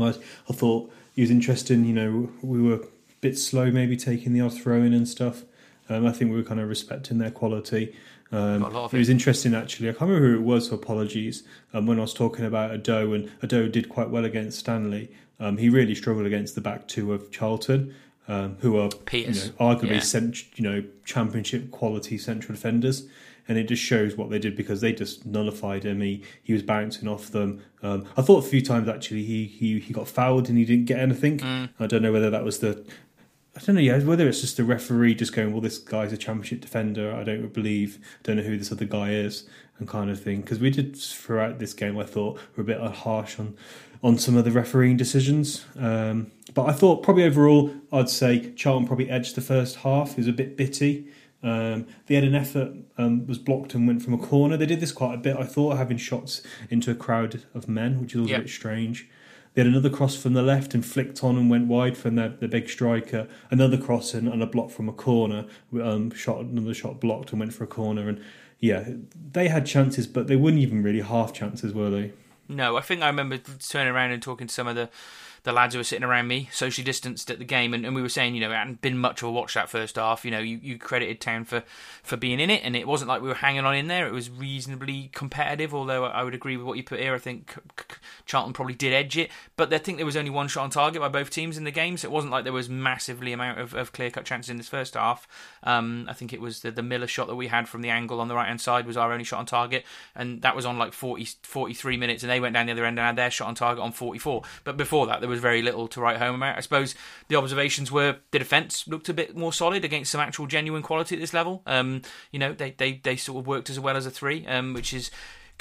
thought it was interesting. You know, we were a bit slow, maybe taking the odd throw in and stuff. I think we were kind of respecting their quality. It was interesting, actually. I can't remember who it was, so apologies. When I was talking about Udoh, and Udoh did quite well against Stanley. He really struggled against the back two of Charlton, who are, you know, arguably championship quality central defenders. And it just shows what they did, because they just nullified him. He was bouncing off them. I thought a few times, actually, he got fouled and he didn't get anything. I don't know whether that was whether it's just the referee just going, well, this guy's a championship defender. I don't know who this other guy is, and kind of thing. Because we did, throughout this game, I thought we're a bit harsh on some of the refereeing decisions. But I thought probably overall, I'd say Charlton probably edged the first half. It was a bit bitty. They had an effort, was blocked and went from a corner. They did this quite a bit, I thought, having shots into a crowd of men, which is always a bit strange. They had another cross from the left and flicked on and went wide from their big striker. Another cross and a block from a corner. Another shot blocked and went for a corner. And yeah, they had chances, but they weren't even really half chances, were they? No, I think I remember turning around and talking to some of the lads who were sitting around me, socially distanced at the game, and we were saying, you know, it hadn't been much of a watch that first half. You know, you credited Town for being in it, and it wasn't like we were hanging on in there. It was reasonably competitive, although I would agree with what you put here. I think Charlton probably did edge it, but I think there was only one shot on target by both teams in the game, so it wasn't like there was massively amount of clear-cut chances in this first half. I think it was the Miller shot that we had from the angle on the right-hand side was our only shot on target, and that was on like 43 minutes, and they went down the other end and had their shot on target on 44. But before that, there was very little to write home about. I suppose the observations were the defence looked a bit more solid against some actual genuine quality at this level. You know, they sort of worked as well as a three, which is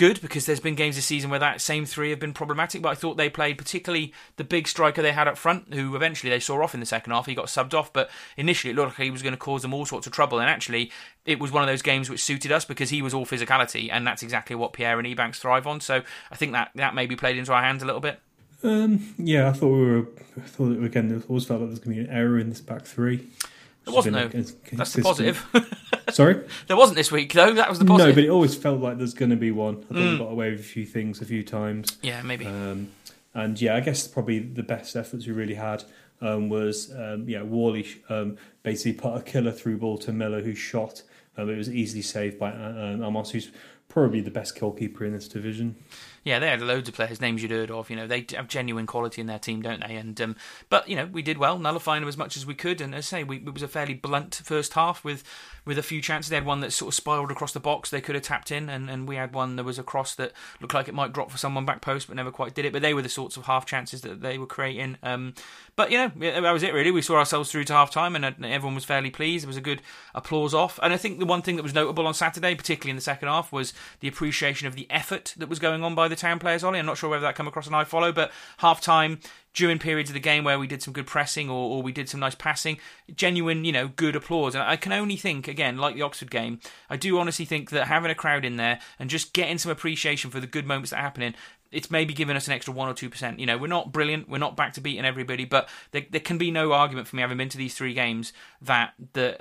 good, because there's been games this season where that same three have been problematic, but I thought they played, particularly the big striker they had up front, who eventually they saw off in the second half. He got subbed off, but initially it looked like he was going to cause them all sorts of trouble, and actually it was one of those games which suited us because he was all physicality, and that's exactly what Pierre and Ebanks thrive on. So I think that maybe played into our hands a little bit. Yeah, I thought it always felt like there was going to be an error in this back three. There wasn't, though. That's the positive. Sorry? There wasn't this week, though. That was the positive. No, but it always felt like there's going to be one. I think we got away with a few things a few times. Yeah, maybe. And, yeah, I guess probably the best efforts we really had was, Whalley basically put a killer through ball to Miller, who shot. It was easily saved by Amos, who's probably the best goalkeeper in this division. Yeah, they had loads of players, names you'd heard of. You know, they have genuine quality in their team, don't they? And but you know, we did well, nullifying them as much as we could. And as I say, it was a fairly blunt first half with a few chances. They had one that sort of spiralled across the box. They could have tapped in, and we had one. There was a cross that looked like it might drop for someone back post, but never quite did it. But they were the sorts of half chances that they were creating. But you know, that was it really. We saw ourselves through to half time, and everyone was fairly pleased. There was a good applause off. And I think the one thing that was notable on Saturday, particularly in the second half, was the appreciation of the effort that was going on by the town players, Ollie. I'm not sure whether that came across on iFollow, but half-time, during periods of the game where we did some good pressing or we did some nice passing, genuine, you know, good applause. And I can only think, again, like the Oxford game, I do honestly think that having a crowd in there and just getting some appreciation for the good moments that are happening, it's maybe given us an extra 1 or 2%. You know, we're not brilliant, we're not back to beating everybody, but there can be no argument for me, having been to these three games, that the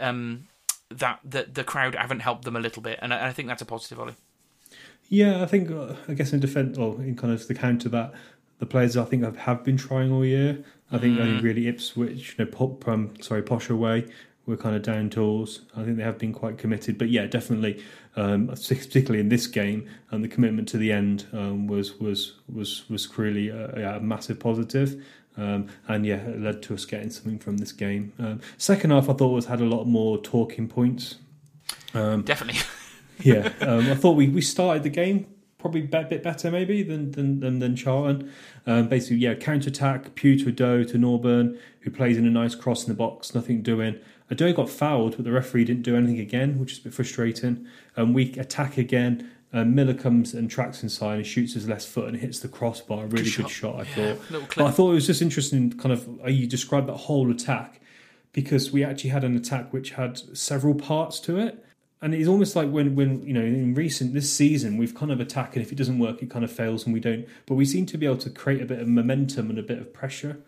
crowd haven't helped them a little bit. And I think that's a positive, Ollie. Yeah, I think, I guess in defence, or in kind of the counter that, the players I think have been trying all year. I think only really Ipswich, Posh away, were kind of down tools. I think they have been quite committed. But yeah, definitely, particularly in this game, and the commitment to the end was really a massive positive. And yeah, it led to us getting something from this game. Second half, I thought, had a lot more talking points. Definitely. Yeah, I thought we started the game probably a bit better maybe than Charlton. Basically, yeah, counter-attack, Pugh to Udoh to Norburn, who plays in a nice cross in the box, nothing doing. Udoh got fouled, but the referee didn't do anything again, which is a bit frustrating. We attack again, Miller comes and tracks inside and shoots his left foot and hits the crossbar. Really good shot, I thought. But I thought it was just interesting, kind of, you described that whole attack, because we actually had an attack which had several parts to it. And it's almost like when you know, in this season, we've kind of attacked, and if it doesn't work, it kind of fails, and we don't. But we seem to be able to create a bit of momentum and a bit of pressure.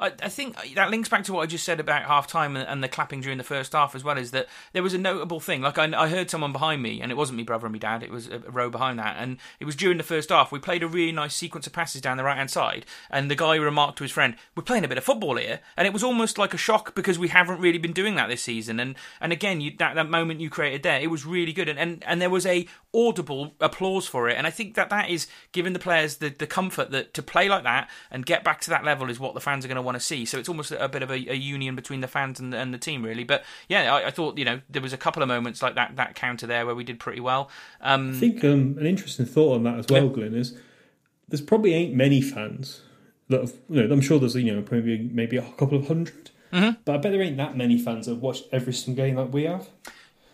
I think that links back to what I just said about half-time and the clapping during the first half as well, is that there was a notable thing. Like, I heard someone behind me, and it wasn't me brother and me dad, it was a row behind that, and it was during the first half. We played a really nice sequence of passes down the right-hand side, and the guy remarked to his friend, we're playing a bit of football here, and it was almost like a shock because we haven't really been doing that this season. And again, that moment you created there, it was really good, and there was a audible applause for it, and I think that is giving the players the comfort that to play like that and get back to that level is what the fans are going to want to see. So it's almost a bit of a union between the fans and the team, really. But yeah, I thought, you know, there was a couple of moments like that counter there where we did pretty well. I think an interesting thought on that as well, yeah. Glenn, is there's probably ain't many fans that have, you know, I'm sure there's, you know, maybe a couple of hundred, but I bet there ain't that many fans that have watched every single game like we have.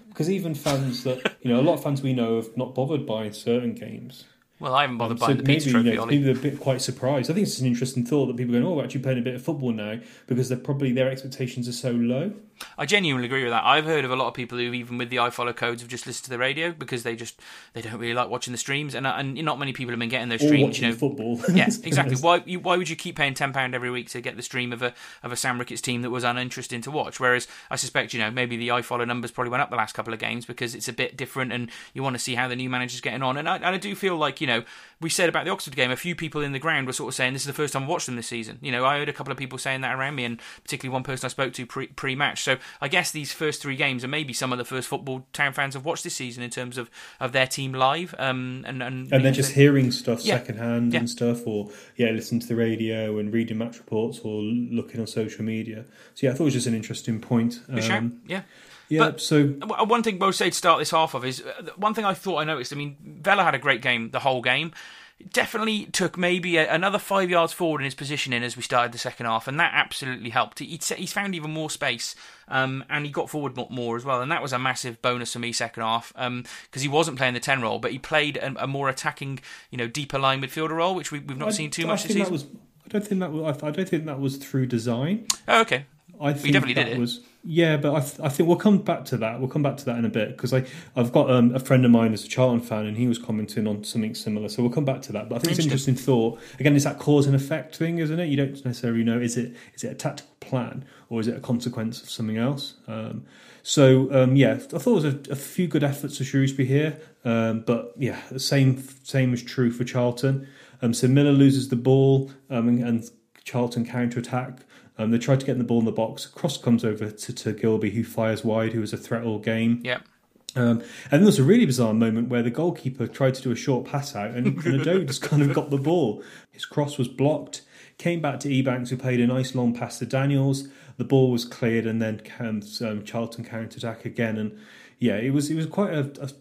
Because even fans that, you know, a lot of fans we know have not bothered buying certain games. Well, I haven't bothered buying the pizza trophy, Ollie. People are a bit quite surprised. I think it's an interesting thought that people are going, we're actually playing a bit of football now, because their expectations are so low. I genuinely agree with that. I've heard of a lot of people who, even with the iFollow codes, have just listened to the radio because they don't really like watching the streams, and not many people have been getting those streams. Or watching, you know, football. Yes, exactly. Why would you keep paying £10 every week to get the stream of a Sam Ricketts team that was uninteresting to watch? Whereas I suspect, you know, maybe the iFollow numbers probably went up the last couple of games because it's a bit different, and you want to see how the new manager's getting on. And I do feel like, you know, we said about the Oxford game, a few people in the ground were sort of saying this is the first time I've watched them this season. You know, I heard a couple of people saying that around me, and particularly one person I spoke to pre-match. So I guess these first three games are maybe some of the first football town fans have watched this season in terms of their team live. And they're just hearing stuff secondhand and stuff, or listening to the radio and reading match reports or looking on social media. So yeah, I thought it was just an interesting point. Yeah, but so one thing we'll say to start this half of is one thing I thought I noticed. I mean, Vela had a great game the whole game. definitely took maybe another 5 yards forward in his positioning as we started the second half, and that absolutely helped. He's found even more space, and he got forward more as well, and that was a massive bonus for me second half, because he wasn't playing the 10 role, but he played a more attacking, deeper line midfielder role, which we've not seen too much this season. I don't think that was through design. Oh, okay. I think definitely that did it. Yeah, but I think we'll come back to that. We'll come back to that in a bit, because I've got a friend of mine who's a Charlton fan, and he was commenting on something similar. So we'll come back to that. But I think it's an interesting thought. Again, it's that cause and effect thing, isn't it? You don't necessarily know, is it a tactical plan or is it a consequence of something else? I thought there was a few good efforts of Shrewsbury here. But yeah, the same is true for Charlton. So Miller loses the ball and Charlton counter-attack. They tried to get the ball in the box. Cross comes over to Gilby, who fires wide, who is a threat all game. Yeah. And then there was a really bizarre moment where the goalkeeper tried to do a short pass out, and Udoh just kind of got the ball. His cross was blocked. Came back to Ebanks, who played a nice long pass to Daniels. The ball was cleared, and then Charlton counter-attack again. And yeah, it was quite a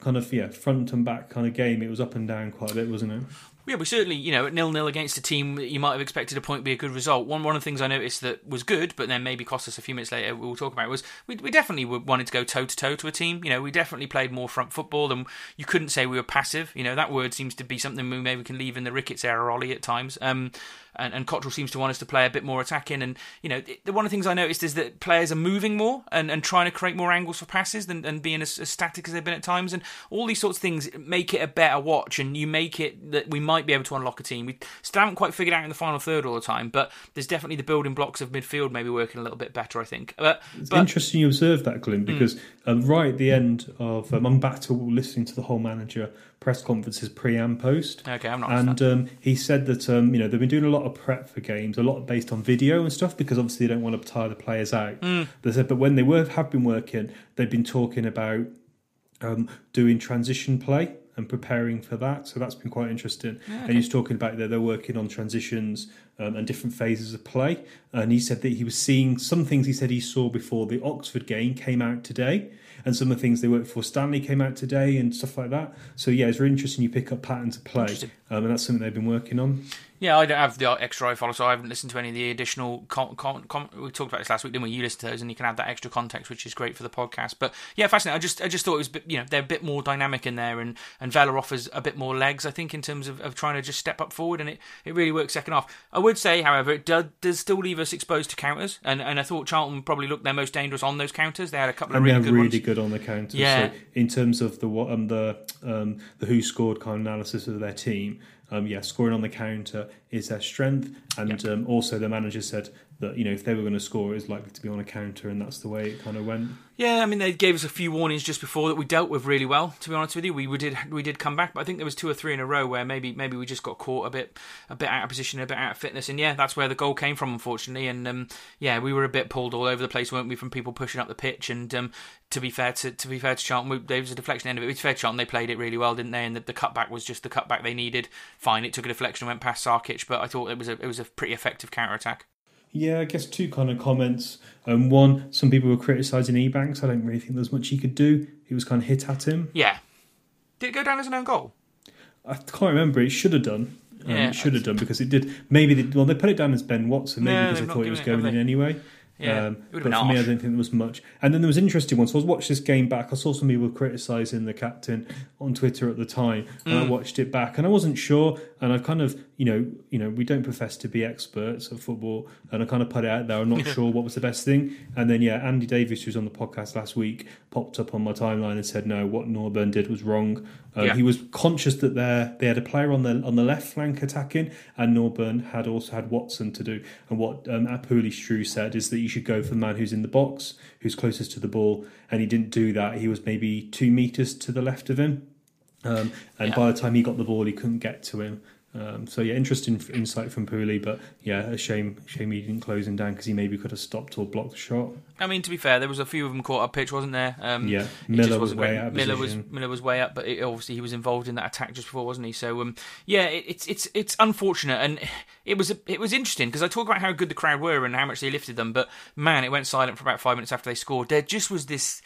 kind of front and back kind of game. It was up and down quite a bit, wasn't it? Yeah, we certainly, at 0-0 against a team you might have expected a point be a good result. One of the things I noticed that was good, but then maybe cost us a few minutes later, we'll talk about it, was we definitely wanted to go toe-to-toe to a team. We definitely played more front football, and you couldn't say we were passive. That word seems to be something we maybe can leave in the Ricketts era Ollie at times. And Cotterill seems to want us to play a bit more attacking. And, one of the things I noticed is that players are moving more and trying to create more angles for passes than being as static as they've been at times. And all these sorts of things make it a better watch, and you make it that we might be able to unlock a team. We still haven't quite figured out in the final third all the time, but there's definitely the building blocks of midfield maybe working a little bit better, I think. But interesting you observed that, Glyn, because right at the end of... I'm back to listening to the whole manager press conferences pre and post. Okay, I'm not. And he said that they've been doing a lot of prep for games, a lot based on video and stuff, because obviously they don't want to tire the players out. They said, but when they have been working, they've been talking about doing transition play and preparing for that. So that's been quite interesting. Yeah, okay. And he's talking about that they're working on transitions and different phases of play. And he said that he was seeing some things he said he saw before the Oxford game came out today, and some of the things they worked for Stanley came out today and stuff like that. So yeah, it's really interesting. You pick up patterns of play, and that's something they've been working on. Yeah, I don't have the extra iFollow, so I haven't listened to any of the additional... we talked about this last week, didn't we? You listen to those, and you can have that extra context, which is great for the podcast. But yeah, fascinating. I just thought it was, they're a bit more dynamic in there, and Vela offers a bit more legs, I think, in terms of trying to just step up forward, and it really works second half. I would say, however, it does still leave us exposed to counters, and I thought Charlton probably looked their most dangerous on those counters. They had a couple of really good ones. Really good on the counters. Yeah. So in terms of the who scored kind of analysis of their team, scoring on the counter is their strength, and also the manager said that if they were going to score, it was likely to be on a counter, and that's the way it kind of went. Yeah, I mean, they gave us a few warnings just before that we dealt with really well. To be honest with you, we did come back, but I think there was two or three in a row where maybe we just got caught a bit out of position, a bit out of fitness, and that's where the goal came from, unfortunately. And we were a bit pulled all over the place, weren't we, from people pushing up the pitch? And to be fair to Charlton, there was a deflection end of it. To be fair to Charlton, they played it really well, didn't they? And the cutback was just the cutback they needed. Fine, it took a deflection and went past Sarkic, but I thought it was a pretty effective counter attack. Yeah, I guess two kind of comments. One, some people were criticising Ebanks. I don't really think there's much he could do. He was kind of hit at him. Yeah. Did it go down as an own goal? I can't remember. It should have done. It should have done, because it did. Maybe they put it down as Ben Watson, because they thought it was going in anyway. Yeah, it would have been harsh. For me, I don't think there was much. And then there was an interesting one. So I watched this game back. I saw some people criticising the captain on Twitter at the time, and I watched it back, and I wasn't sure. And I kind of, we don't profess to be experts at football, and I kind of put it out there. I'm not sure what was the best thing. And then, Andy Davies, who was on the podcast last week, popped up on my timeline and said, no, what Norburn did was wrong. He was conscious that they had a player on the left flank attacking, and Norburn had also had Watson to do. And what Apuli-Strew said is that you should go for the man who's in the box, who's closest to the ball, and he didn't do that. He was maybe 2 metres to the left of him. By the time he got the ball, he couldn't get to him. Interesting insight from Pooley, but a shame he didn't close him down, because he maybe could have stopped or blocked the shot. I mean, to be fair, there was a few of them caught up pitch, wasn't there? Miller was way out of position. Miller was way up, but obviously he was involved in that attack just before, wasn't he? So it's unfortunate, and it was interesting, because I talk about how good the crowd were and how much they lifted them, but man, it went silent for about 5 minutes after they scored. There just was this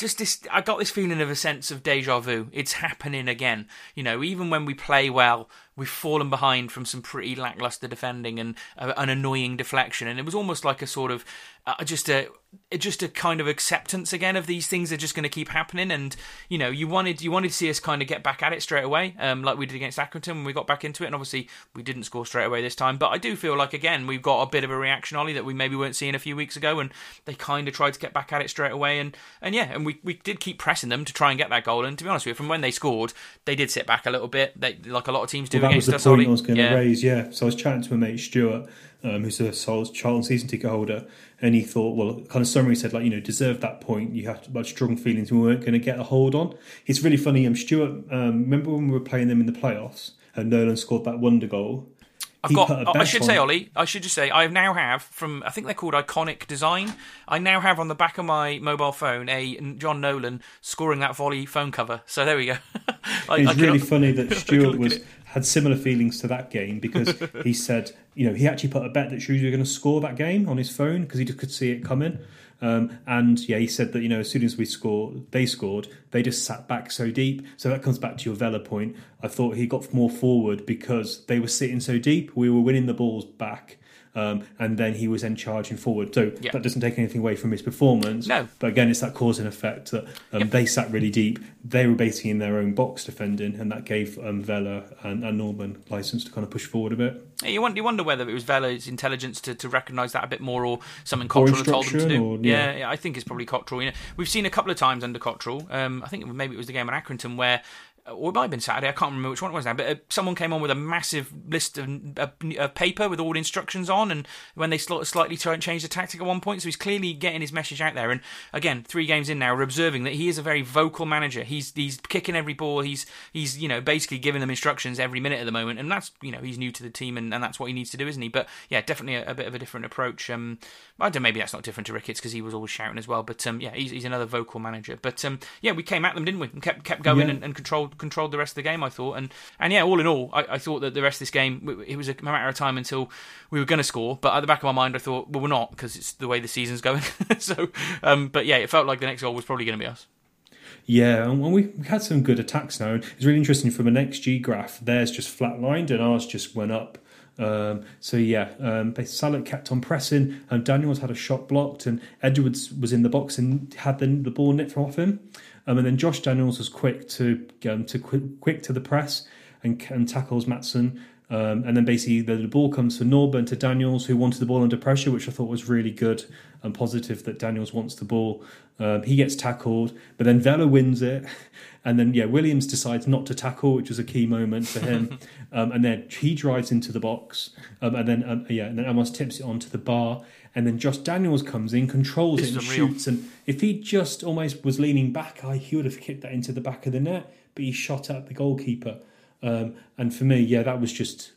just this, I got this feeling of a sense of deja vu. It's happening again. You know, even when we play well, we've fallen behind from some pretty lackluster defending and an annoying deflection. And it was almost like a sort of just a kind of acceptance again of these things are just going to keep happening. And you know, you wanted to see us kind of get back at it straight away, like we did against Accrington when we got back into it. And obviously we didn't score straight away this time. But I do feel like again we've got a bit of a reaction, Ollie, that we maybe weren't seeing a few weeks ago. And they kind of tried to get back at it straight away. And yeah, and we did keep pressing them to try and get that goal. And to be honest with you, from when they scored, they did sit back a little bit. They, like a lot of teams do, against us. That was the point I was going to raise. Yeah, so I was chatting to my mate Stuart, who's a Charlton season ticket holder, and he thought, well, kind of summary said, like, you know, deserved that point. You had like, strong feelings we weren't going to get a hold on. It's really funny. Stuart, remember when we were playing them in the playoffs and Nolan scored that wonder goal? I should say, Ollie, I now have from, I think they're called Iconic Design, I now have on the back of my mobile phone a John Nolan scoring that volley phone cover. So there we go. It's really funny that Stuart had similar feelings to that game because he said, you know, he actually put a bet that Shrewsbury were going to score that game on his phone because he just could see it coming. And yeah, he said that, you know, as soon as we scored, they just sat back so deep. So that comes back to your Vela point. I thought he got more forward because they were sitting so deep. We were winning the balls back. And then he was then charging forward. So yep. That doesn't take anything away from his performance. No. But again, it's that cause and effect that they sat really deep. They were basically in their own box defending, and that gave Vela and Norburn license to kind of push forward a bit. Yeah, you wonder whether it was Vela's intelligence to recognise that a bit more, or something Cotterill had told them to do. I think it's probably Cotterill. You know, we've seen a couple of times under Cotterill. I think maybe it was the game at Accrington where, or it might have been Saturday, I can't remember which one it was now, but someone came on with a massive list of paper with all the instructions on, and when they slightly changed the tactic at one point, so he's clearly getting his message out there. And again, 3 games in now, we're observing that he is a very vocal manager. He's kicking every ball, he's you know, basically giving them instructions every minute at the moment, and that's, you know, he's new to the team, and that's what he needs to do, isn't he? But yeah, definitely a bit of a different approach. I don't know, maybe that's not different to Ricketts because he was always shouting as well, but yeah, he's another vocal manager. But yeah, we came at them, didn't we? And kept going, yeah. and controlled the rest of the game, I thought, and yeah, all in all, I thought that the rest of this game, it was a matter of time until we were going to score. But at the back of my mind, I thought, well, we're not, because it's the way the season's going. So, but yeah, it felt like the next goal was probably going to be us. Yeah, and we had some good attacks now. It's really interesting from an XG graph. Theirs just flatlined, and ours just went up. So yeah, Sarsic kept on pressing, and Daniels had a shot blocked, and Edwards was in the box and had the ball nipped from off him. And then Josh Daniels was quick to the press and tackles Matson. And then basically the ball comes to Norburn to Daniels, who wanted the ball under pressure, which I thought was really good and positive that Daniels wants the ball. He gets tackled, but then Vela wins it. And then, yeah, Williams decides not to tackle, which was a key moment for him. And then he drives into the box. And then Amos tips it onto the bar. And then Josh Daniels comes in, controls it and shoots. And if he just almost was leaning back, he would have kicked that into the back of the net, but he shot at the goalkeeper. And for me, yeah, that was just,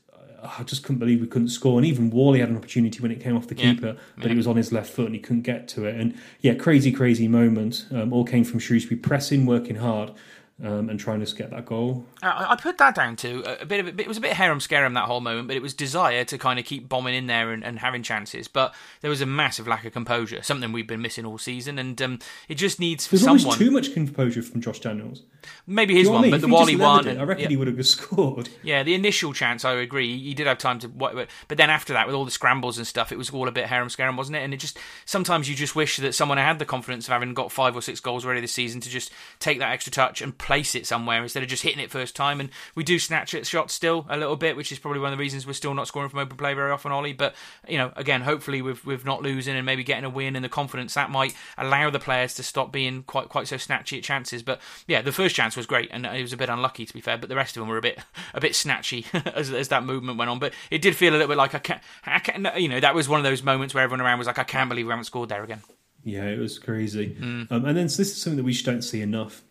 I just couldn't believe we couldn't score. And even Whalley had an opportunity when it came off the keeper, but it was on his left foot and he couldn't get to it. And yeah, crazy moment. All came from Shrewsbury pressing, working hard, and trying to get that goal. I put that down to a bit of it was a bit harum-scarum, that whole moment, but it was desire to kind of keep bombing in there and having chances. But there was a massive lack of composure, something we've been missing all season, and it just needs for someone. There's always too much composure from Josh Daniels. Maybe his one, but the Whalley one, I reckon he would have just scored. Yeah, the initial chance, I agree, he did have time to. But then after that, with all the scrambles and stuff, it was all a bit harum-scarum, wasn't it? And it just sometimes you just wish that someone had the confidence of having got 5 or 6 goals already this season to just take that extra touch and place it somewhere instead of just hitting it first time. And we do snatch at shots still a little bit, which is probably one of the reasons we're still not scoring from open play very often, Ollie. But you know, again, hopefully with not losing and maybe getting a win and the confidence, that might allow the players to stop being quite so snatchy at chances. But yeah, the first chance was great and it was a bit unlucky, to be fair, but the rest of them were a bit snatchy as that movement went on. But it did feel a little bit like I can't, you know, that was one of those moments where everyone around was like, I can't believe we haven't scored there again. Yeah, it was crazy. And then so this is something that we just don't see enough.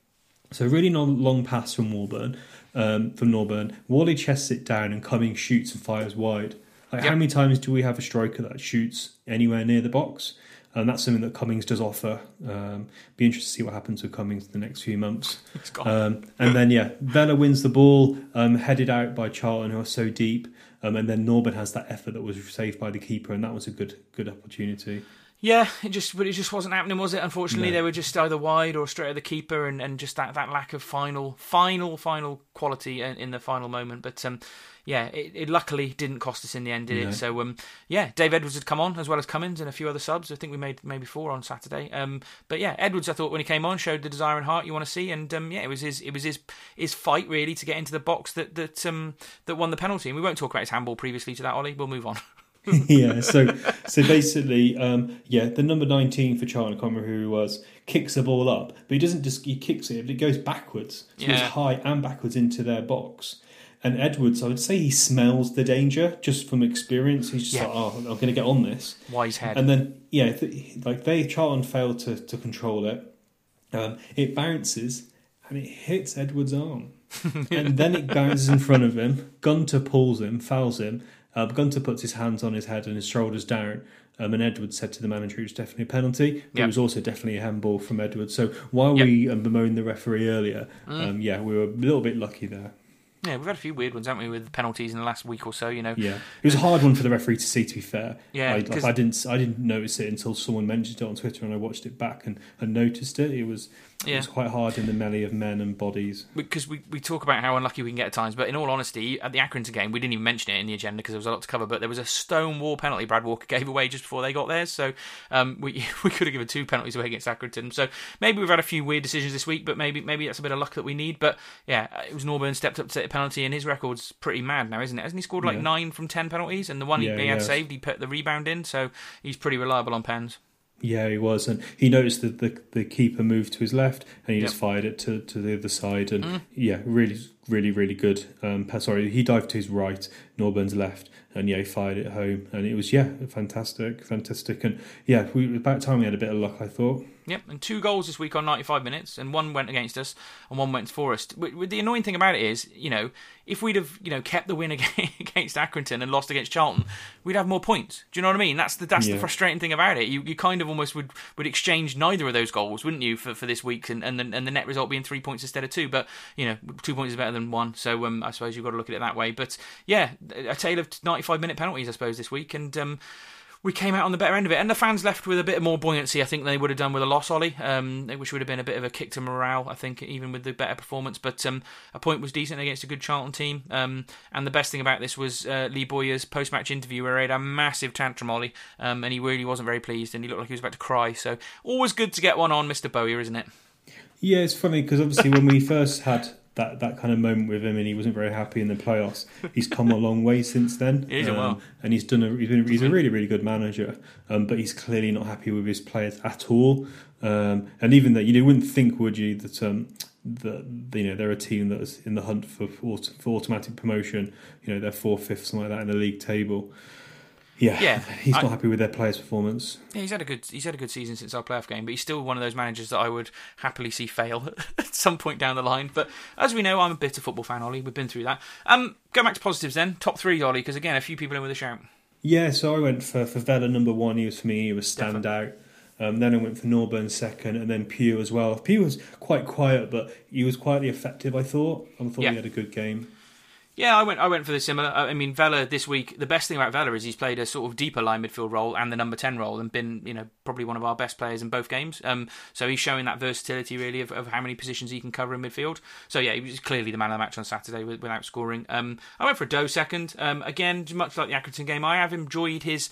So really long pass from Norburn. Whalley chests it down and Cummins shoots and fires wide. Like how many times do we have a striker that shoots anywhere near the box? And that's something that Cummins does offer. Be interested to see what happens with Cummins in the next few months. And then, yeah, Vela wins the ball, headed out by Charlton, who are so deep. And then Norburn has that effort that was saved by the keeper, and that was a good opportunity. Yeah, it just wasn't happening, was it? Unfortunately, no. They were just either wide or straight at the keeper, and just that lack of final quality in the final moment. But yeah, it luckily didn't cost us in the end, did it? So yeah, Dave Edwards had come on as well as Cummins and a few other subs. I think we made maybe 4 on Saturday. But yeah, Edwards, I thought when he came on, showed the desire and heart you want to see, and yeah, it was his fight really to get into the box that won the penalty. And we won't talk about his handball previously to that, Ollie. We'll move on. Yeah, so basically, yeah, the number 19 for Charlton, I can't remember who he was, kicks the ball up, but he doesn't just he kicks it, but it goes backwards, so it's high and backwards into their box. And Edwards, I would say he smells the danger just from experience. He's just like, oh, I'm going to get on this. Wise head. And then yeah, Charlton failed to control it. It bounces and it hits Edwards' arm, and then it bounces in front of him. Gunter pulls him, fouls him. Gunter puts his hands on his head and his shoulders down, and Edwards said to the manager it was definitely a penalty, but it was also definitely a handball from Edwards. So while we bemoaned the referee earlier, yeah, we were a little bit lucky there. Yeah, we've had a few weird ones, haven't we, with penalties in the last week or so, you know. Yeah, it was a hard one for the referee to see, to be fair. Yeah, I didn't notice it until someone mentioned it on Twitter, and I watched it back and noticed it. It was quite hard in the melee of men and bodies. Because we talk about how unlucky we can get at times, but in all honesty, at the Accrington game, we didn't even mention it in the agenda because there was a lot to cover, but there was a stone wall penalty Brad Walker gave away just before they got theirs, so we could have given 2 penalties away against Accrington. So maybe we've had a few weird decisions this week, but maybe that's a bit of luck that we need. But yeah, it was Norburn stepped up to penalty, and his record's pretty mad now, isn't it? Hasn't he scored like 9 from 10 penalties, and the one he had saved, he put the rebound in, so he's pretty reliable on pens. Yeah, he was, and he noticed that the keeper moved to his left, and he just fired it to the other side, and yeah, really good. He dived to his right, Norburn's left, and he fired it home, and it was fantastic, and yeah, about time we had a bit of luck, I thought. Yep, and 2 goals this week on 95 minutes, and 1 went against us and 1 went for us. The annoying thing about it is, you know, if we'd have, you know, kept the win against Accrington and lost against Charlton, we'd have more points. Do you know what I mean? That's the frustrating thing about it. You kind of almost would exchange neither of those goals, wouldn't you, for this week, and the net result being 3 points instead of 2. But you know, 2 points is better than 1, so I suppose you've got to look at it that way. But yeah, a tale of 95-minute penalties, I suppose, this week, and we came out on the better end of it, and the fans left with a bit more buoyancy, I think, than they would have done with a loss, Ollie, which would have been a bit of a kick to morale, I think, even with the better performance. But a point was decent against a good Charlton team, and the best thing about this was Lee Boyer's post-match interview, where he had a massive tantrum, Ollie, and he really wasn't very pleased, and he looked like he was about to cry. So always good to get one on Mr. Bowyer, isn't it? Yeah, it's funny, because obviously when we first had that kind of moment with him, and he wasn't very happy in the playoffs. He's come a long way since then. He's and he's a really, really good manager. But he's clearly not happy with his players at all. And even that, you know, you wouldn't think, would you, that you know, they're a team that is in the hunt for automatic promotion. You know, they're 4th, 5th, something like that in the league table. Yeah, he's not happy with their players' performance. Yeah, he's had a good season since our playoff game, but he's still one of those managers that I would happily see fail at some point down the line. But as we know, I'm a bitter football fan, Ollie. We've been through that. Go back to positives then. Top 3, Ollie, because again, a few people in with a shout. Yeah, so I went for Vela number 1. He was, for me, he was standout. Then I went for Norburn second, and then Pugh as well. Pugh was quite quiet, but he was quietly effective, I thought. I thought he had a good game. Yeah, I went for the similar. I mean, Vela this week, the best thing about Vela is he's played a sort of deeper line midfield role and the number 10 role, and been, you know, probably one of our best players in both games. So he's showing that versatility, really, of how many positions he can cover in midfield. So yeah, he was clearly the man of the match on Saturday without scoring. I went for Udoh second. Again, much like the Accrington game, I have enjoyed his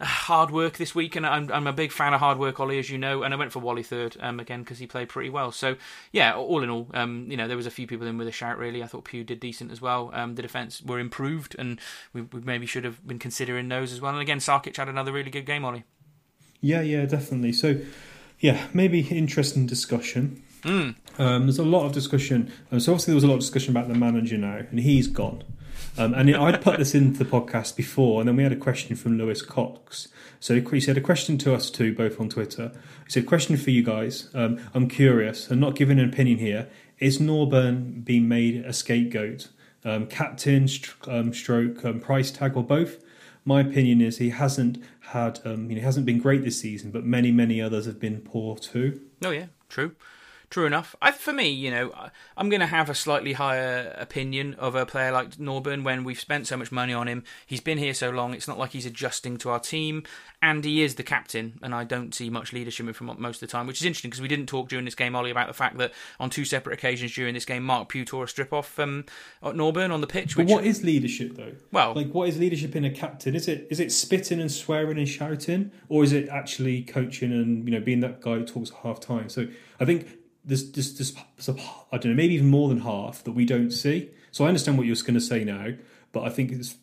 hard work this week, and I'm a big fan of hard work, Ollie, as you know, and I went for Whalley third, again, because he played pretty well. So yeah, all in all, you know, there was a few people in with a shout, really. I thought Pugh did decent as well. The defence were improved, and we maybe should have been considering those as well. And again, Sarsic had another really good game, Ollie. Yeah, definitely. So yeah, maybe interesting discussion. There's a lot of discussion. So obviously there was a lot of discussion about the manager now, and he's gone. And I'd put this into the podcast before, and then we had a question from Lewis Cox. So he said a question to us too, both on Twitter. He said, question for you guys. I'm curious, and not giving an opinion here. Is Norburn being made a scapegoat? Captain, stroke, price tag, or both? My opinion is he hasn't had, you know, he hasn't been great this season, but many others have been poor too. Oh yeah, true. True enough. For me, you know, I'm going to have a slightly higher opinion of a player like Norburn when we've spent so much money on him. He's been here so long. It's not like he's adjusting to our team. And he is the captain, and I don't see much leadership from most of the time, which is interesting because we didn't talk during this game, Ollie, about the fact that on two separate occasions during this game, Mark Pugh tore a strip off at Norburn on the pitch. But what is leadership, though? Well, like, what is leadership in a captain? Is it spitting and swearing and shouting, or is it actually coaching and, you know, being that guy who talks at half time? So I think There's I don't know, maybe even more than half that we don't see. So I understand what you're going to say now, but I think it's,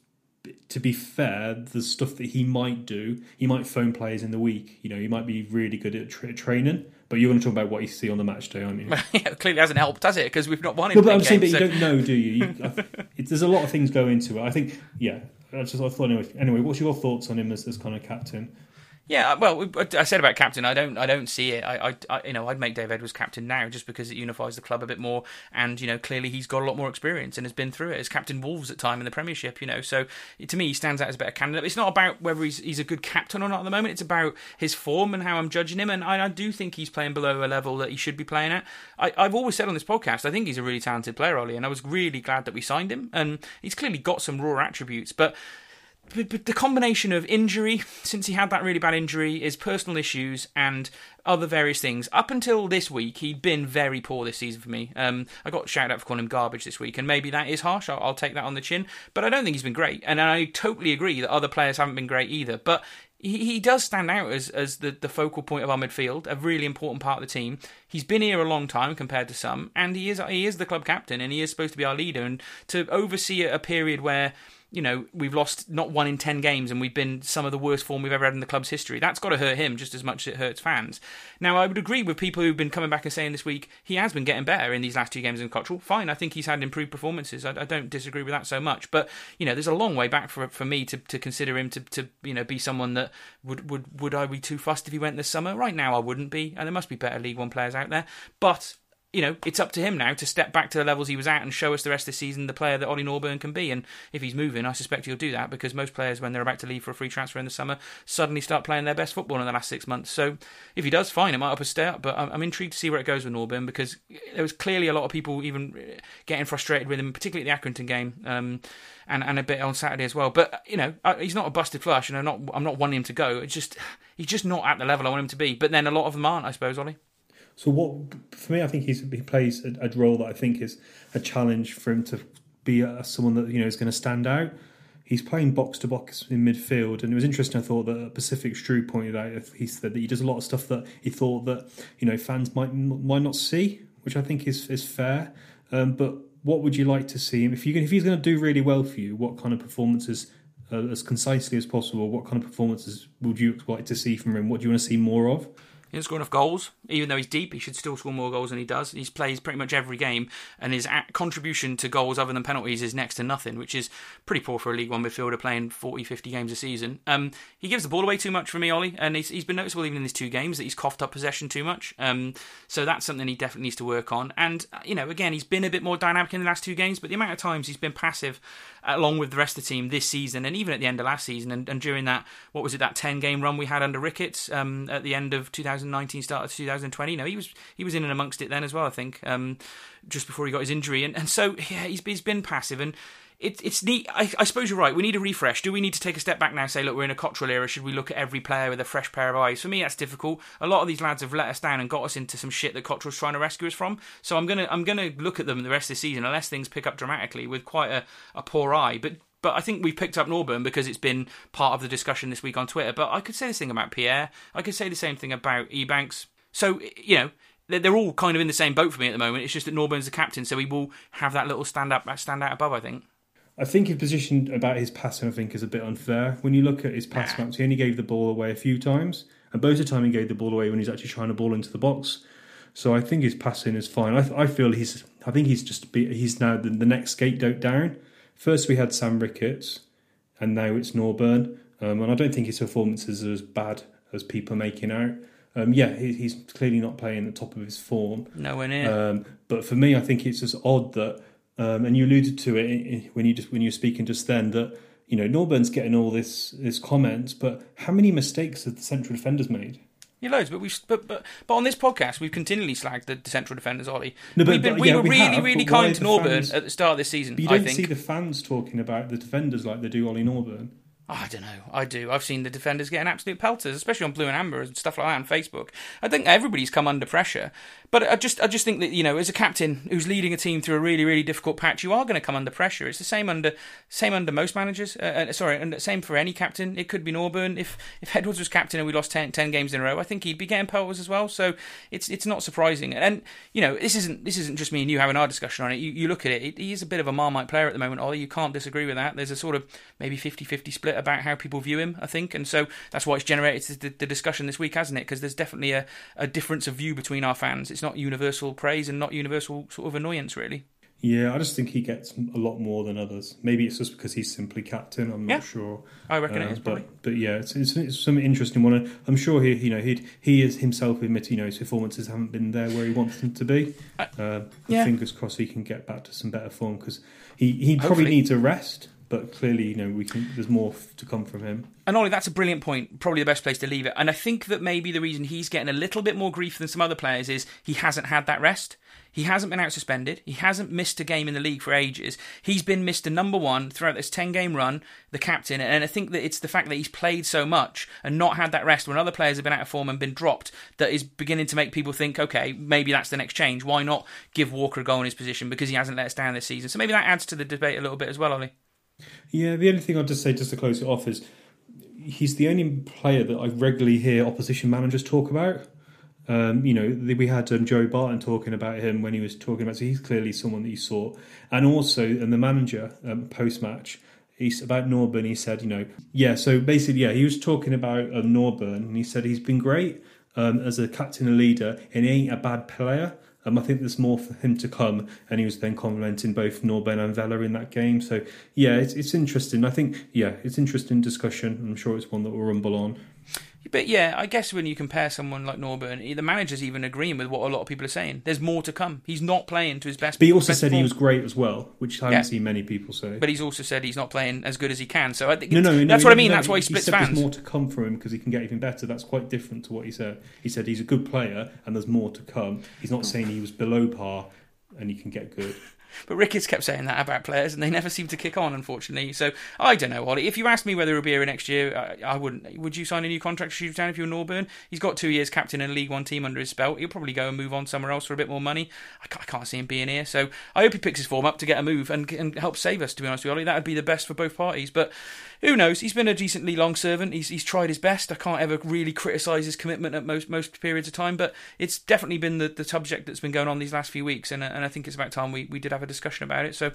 to be fair, the stuff that he might do, he might phone players in the week. You know, he might be really good at training, but you're going to talk about what you see on the match day, aren't you? Yeah, clearly hasn't helped, has it? Because we've not won in the game. But you don't know, do you? There's a lot of things go into it. I think, yeah. Anyway, what's your thoughts on him as kind of captain? Yeah, well, I said about captain, I don't see it. I'd make Dave Edwards captain now just because it unifies the club a bit more, and, you know, clearly he's got a lot more experience and has been through it as captain Wolves at time in the Premiership, you know. So to me, he stands out as a better candidate. It's not about whether he's a good captain or not at the moment. It's about his form and how I'm judging him, and I do think he's playing below a level that he should be playing at. I've always said on this podcast, I think he's a really talented player, Ollie, and I was really glad that we signed him, and he's clearly got some raw attributes, But the combination of injury, since he had that really bad injury, his personal issues and other various things. Up until this week, he'd been very poor this season for me. I got shouted out for calling him garbage this week, and maybe that is harsh. I'll take that on the chin. But I don't think he's been great, and I totally agree that other players haven't been great either. But he does stand out as the focal point of our midfield, a really important part of the team. He's been here a long time compared to some, and he is the club captain, and he is supposed to be our leader. And to oversee a period where, you know, we've lost not 1 in 10 games and we've been some of the worst form we've ever had in the club's history. That's got to hurt him just as much as it hurts fans. Now, I would agree with people who've been coming back and saying this week, he has been getting better in these last 2 games in Cotterill. Fine, I think he's had improved performances. I don't disagree with that so much. But, you know, there's a long way back for me to consider him to you know, be someone that would I be too fussed if he went this summer? Right now, I wouldn't be. And there must be better League One players out there. But, you know, it's up to him now to step back to the levels he was at and show us the rest of the season the player that Ollie Norburn can be. And if he's moving, I suspect he'll do that, because most players, when they're about to leave for a free transfer in the summer, suddenly start playing their best football in the last 6 months. So if he does, fine, it might up a stay up. But I'm intrigued to see where it goes with Norburn, because there was clearly a lot of people even getting frustrated with him, particularly at the Accrington game and a bit on Saturday as well. But, you know, he's not a busted flush, and I'm not wanting him to go. It's just, he's just not at the level I want him to be. But then a lot of them aren't, I suppose, Ollie. So for me, I think he plays a role that I think is a challenge for him to be someone that, you know, is going to stand out. He's playing box-to-box in midfield, and it was interesting, I thought, that Pacific Strew pointed out, he said that he does a lot of stuff that he thought that, you know, fans might not see, which I think is fair. But what would you like to see him? If he's going to do really well for you, what kind of performances, as concisely as possible, what kind of performances would you like to see from him? What do you want to see more of? He doesn't score enough goals. Even though he's deep, he should still score more goals than he does. He plays pretty much every game, and his contribution to goals other than penalties is next to nothing, which is pretty poor for a League One midfielder playing 40, 50 games a season. He gives the ball away too much for me, Ollie, and he's been noticeable even in these 2 games that he's coughed up possession too much. So that's something he definitely needs to work on. And, you know, again, he's been a bit more dynamic in the last 2 games, but the amount of times he's been passive along with the rest of the team this season, and even at the end of last season, and during that, what was it, that 10-game run we had under Ricketts at the end of 2019, start of 2020. No, he was in and amongst it then as well, I think, just before he got his injury. And so, yeah, he's been passive, and it's neat. I suppose you're right. We need a refresh. Do we need to take a step back now and say, look, we're in a Cotterill era. Should we look at every player with a fresh pair of eyes? For me, that's difficult. A lot of these lads have let us down and got us into some shit that Cotterill's trying to rescue us from. So I'm gonna look at them the rest of the season, unless things pick up dramatically, with quite a poor eye. But I think we've picked up Norburn because it's been part of the discussion this week on Twitter. But I could say this thing about Pierre. I could say the same thing about Ebanks. So, you know, they're all kind of in the same boat for me at the moment. It's just that Norburn's the captain, so he will have that little stand out above, I think. I think his position about his passing, I think, is a bit unfair. When you look at his pass maps, he only gave the ball away a few times. And both the time he gave the ball away when he's actually trying to ball into the box. So I think his passing is fine. I think he's now the next scapegoat down. First we had Sam Ricketts, and now it's Norburn. And I don't think his performances are as bad as people are making out. He's clearly not playing at the top of his form. Nowhere near. But for me, I think it's just odd that, and you alluded to it when you were speaking just then, that, you know, Norburn's getting all this comments, but how many mistakes have the central defenders made? Yeah, loads. But but on this podcast, we've continually slagged the central defenders, Ollie. No, we were really kind to Norburn at the start of this season. But you don't see the fans talking about the defenders like they do Ollie Norburn. I don't know. I do. I've seen the defenders getting absolute pelters, especially on Blue and Amber and stuff like that on Facebook. I think everybody's come under pressure. But I just think that, you know, as a captain who's leading a team through a really, really difficult patch, you are going to come under pressure. It's the same under most managers. And same for any captain. It could be Norburn. If Edwards was captain and we lost 10 games in a row, I think he'd be getting pelters as well. So it's not surprising. And you know, this isn't just me and you having our discussion on it. You look at it. He is a bit of a Marmite player at the moment, Ollie. You can't disagree with that. There's a sort of maybe 50-50 split about how people view him, I think, and so that's why it's generated the discussion this week, hasn't it? Because there's definitely a difference of view between our fans. It's not universal praise and not universal sort of annoyance, really. Yeah, I just think he gets a lot more than others. Maybe it's just because he's simply captain. I'm not sure. I reckon it is, probably. But yeah, it's some interesting one. I'm sure he is himself admitting, you know, his performances haven't been there where he wants them to be. Fingers crossed he can get back to some better form, because he probably needs a rest. But clearly, you know, there's more to come from him. And Ollie, that's a brilliant point. Probably the best place to leave it. And I think that maybe the reason he's getting a little bit more grief than some other players is he hasn't had that rest. He hasn't been out suspended. He hasn't missed a game in the league for ages. He's been Mr. Number One throughout this 10-game run, the captain, and I think that it's the fact that he's played so much and not had that rest when other players have been out of form and been dropped that is beginning to make people think, OK, maybe that's the next change. Why not give Walker a goal in his position, because he hasn't let us down this season? So maybe that adds to the debate a little bit as well, Ollie. Yeah, the only thing I'd just say, just to close it off, is he's the only player that I regularly hear opposition managers talk about. You know, we had Joe Barton talking about him when he was talking about, so he's clearly someone that you saw. And also, and the manager, post-match, about Norburn, he said, you know, he was talking about Norburn, and he said he's been great as a captain and leader, and he ain't a bad player. I think there's more for him to come, and he was then complimenting both Norburn and Vela in that game. So, yeah, it's interesting. I think, yeah, it's interesting discussion. I'm sure it's one that will rumble on. But, yeah, I guess when you compare someone like Norburn, the manager's even agreeing with what a lot of people are saying. There's more to come. He's not playing to his best. But he also said he was great as well, which I haven't seen many people say. But he's also said he's not playing as good as he can. So I think what I mean. That's why he splits fans. There's more to come from him because he can get even better. That's quite different to what he said. He said he's a good player and there's more to come. He's not saying he was below par and he can get good. But Ricketts kept saying that about players, and they never seem to kick on, unfortunately. So I don't know, Ollie. If you asked me whether he'll be here next year, I wouldn't. Would you sign a new contract to Shrewsbury Town if you were Norburn? He's got 2 years captain in a League One team under his belt. He'll probably go and move on somewhere else for a bit more money. I can't see him being here. So I hope he picks his form up to get a move and help save us, to be honest with you, Ollie. That would be the best for both parties. But who knows? He's been a decently long servant. He's tried his best. I can't ever really criticise his commitment at most periods of time. But it's definitely been the subject that's been going on these last few weeks. And I think it's about time we did have a discussion about it. So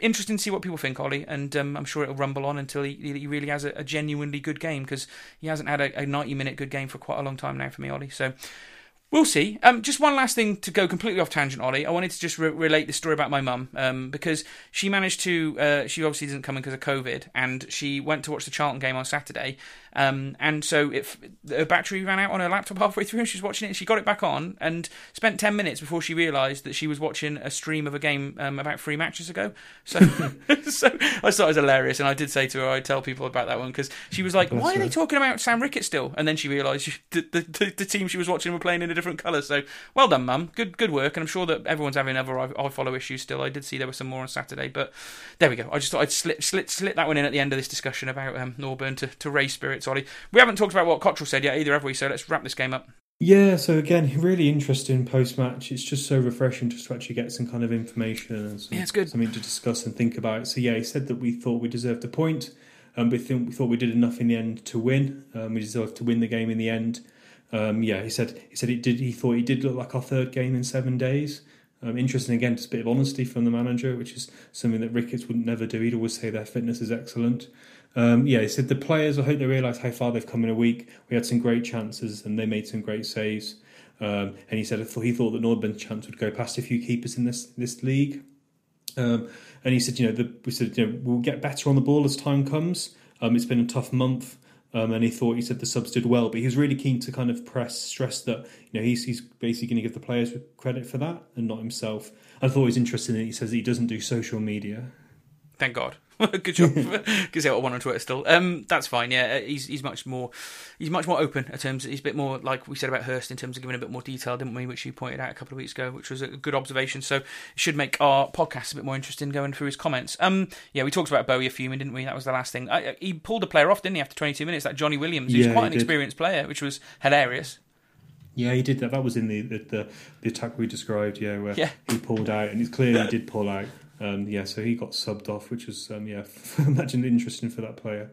interesting to see what people think, Ollie, and I'm sure it'll rumble on until he really has a genuinely good game, because he hasn't had a 90-minute good game for quite a long time now for me, Ollie. So we'll see. Just one last thing to go completely off tangent, Ollie. I wanted to just relate this story about my mum, because she managed to... she obviously didn't come in because of COVID, and she went to watch the Charlton game on Saturday, and so her battery ran out on her laptop halfway through, and she was watching it, and she got it back on, and spent 10 minutes before she realised that she was watching a stream of a game about 3 matches ago. So, so I thought it was hilarious, and I did say to her, I'd tell people about that one, because she was like, why are they talking about Sam Ricketts still? And then she realised the team she was watching were playing in a different colour. So well done, Mum. Good work. And I'm sure that everyone's having other iFollow issues still. I did see there were some more on Saturday, but there we go. I just thought I'd slip that one in at the end of this discussion about Norburn to raise spirits, Ollie. We haven't talked about what Cotterill said yet either, have we? So let's wrap this game up. Yeah, so again, really interesting post-match. It's just so refreshing just to actually get some kind of information and it's good. Something to discuss and think about. So yeah, he said that we thought we deserved a point, and we thought we did enough in the end to win. We deserved to win the game in the end. He said it did. He thought it did look like our third game in 7 days. Interesting again, just a bit of honesty from the manager, which is something that Ricketts would never do. He'd always say their fitness is excellent. He said the players, I hope they realise how far they've come in a week. We had some great chances and they made some great saves. And he said he thought that Nordburn's chance would go past a few keepers in this league. And he said, we'll get better on the ball as time comes. It's been a tough month. And he said the subs did well, but he was really keen to kind of stress that, you know, he's basically going to give the players credit for that and not himself. I thought it was interesting that he says that he doesn't do social media. Thank God. Good job. Can say what I want on Twitter still. That's fine. Yeah, he's much more open in terms. He's a bit more like we said about Hurst in terms of giving a bit more detail, didn't we? Which you pointed out a couple of weeks ago, which was a good observation. So it should make our podcast a bit more interesting going through his comments. Yeah, we talked about Bowie fuming, didn't we? That was the last thing. He pulled a player off, didn't he? After 22 minutes, that Johnny Williams, who's quite an experienced player, which was hilarious. Yeah, he did that. That was in the attack we described, where he pulled out, and it clearly did pull out. So he got subbed off, which was, imagine interesting for that player.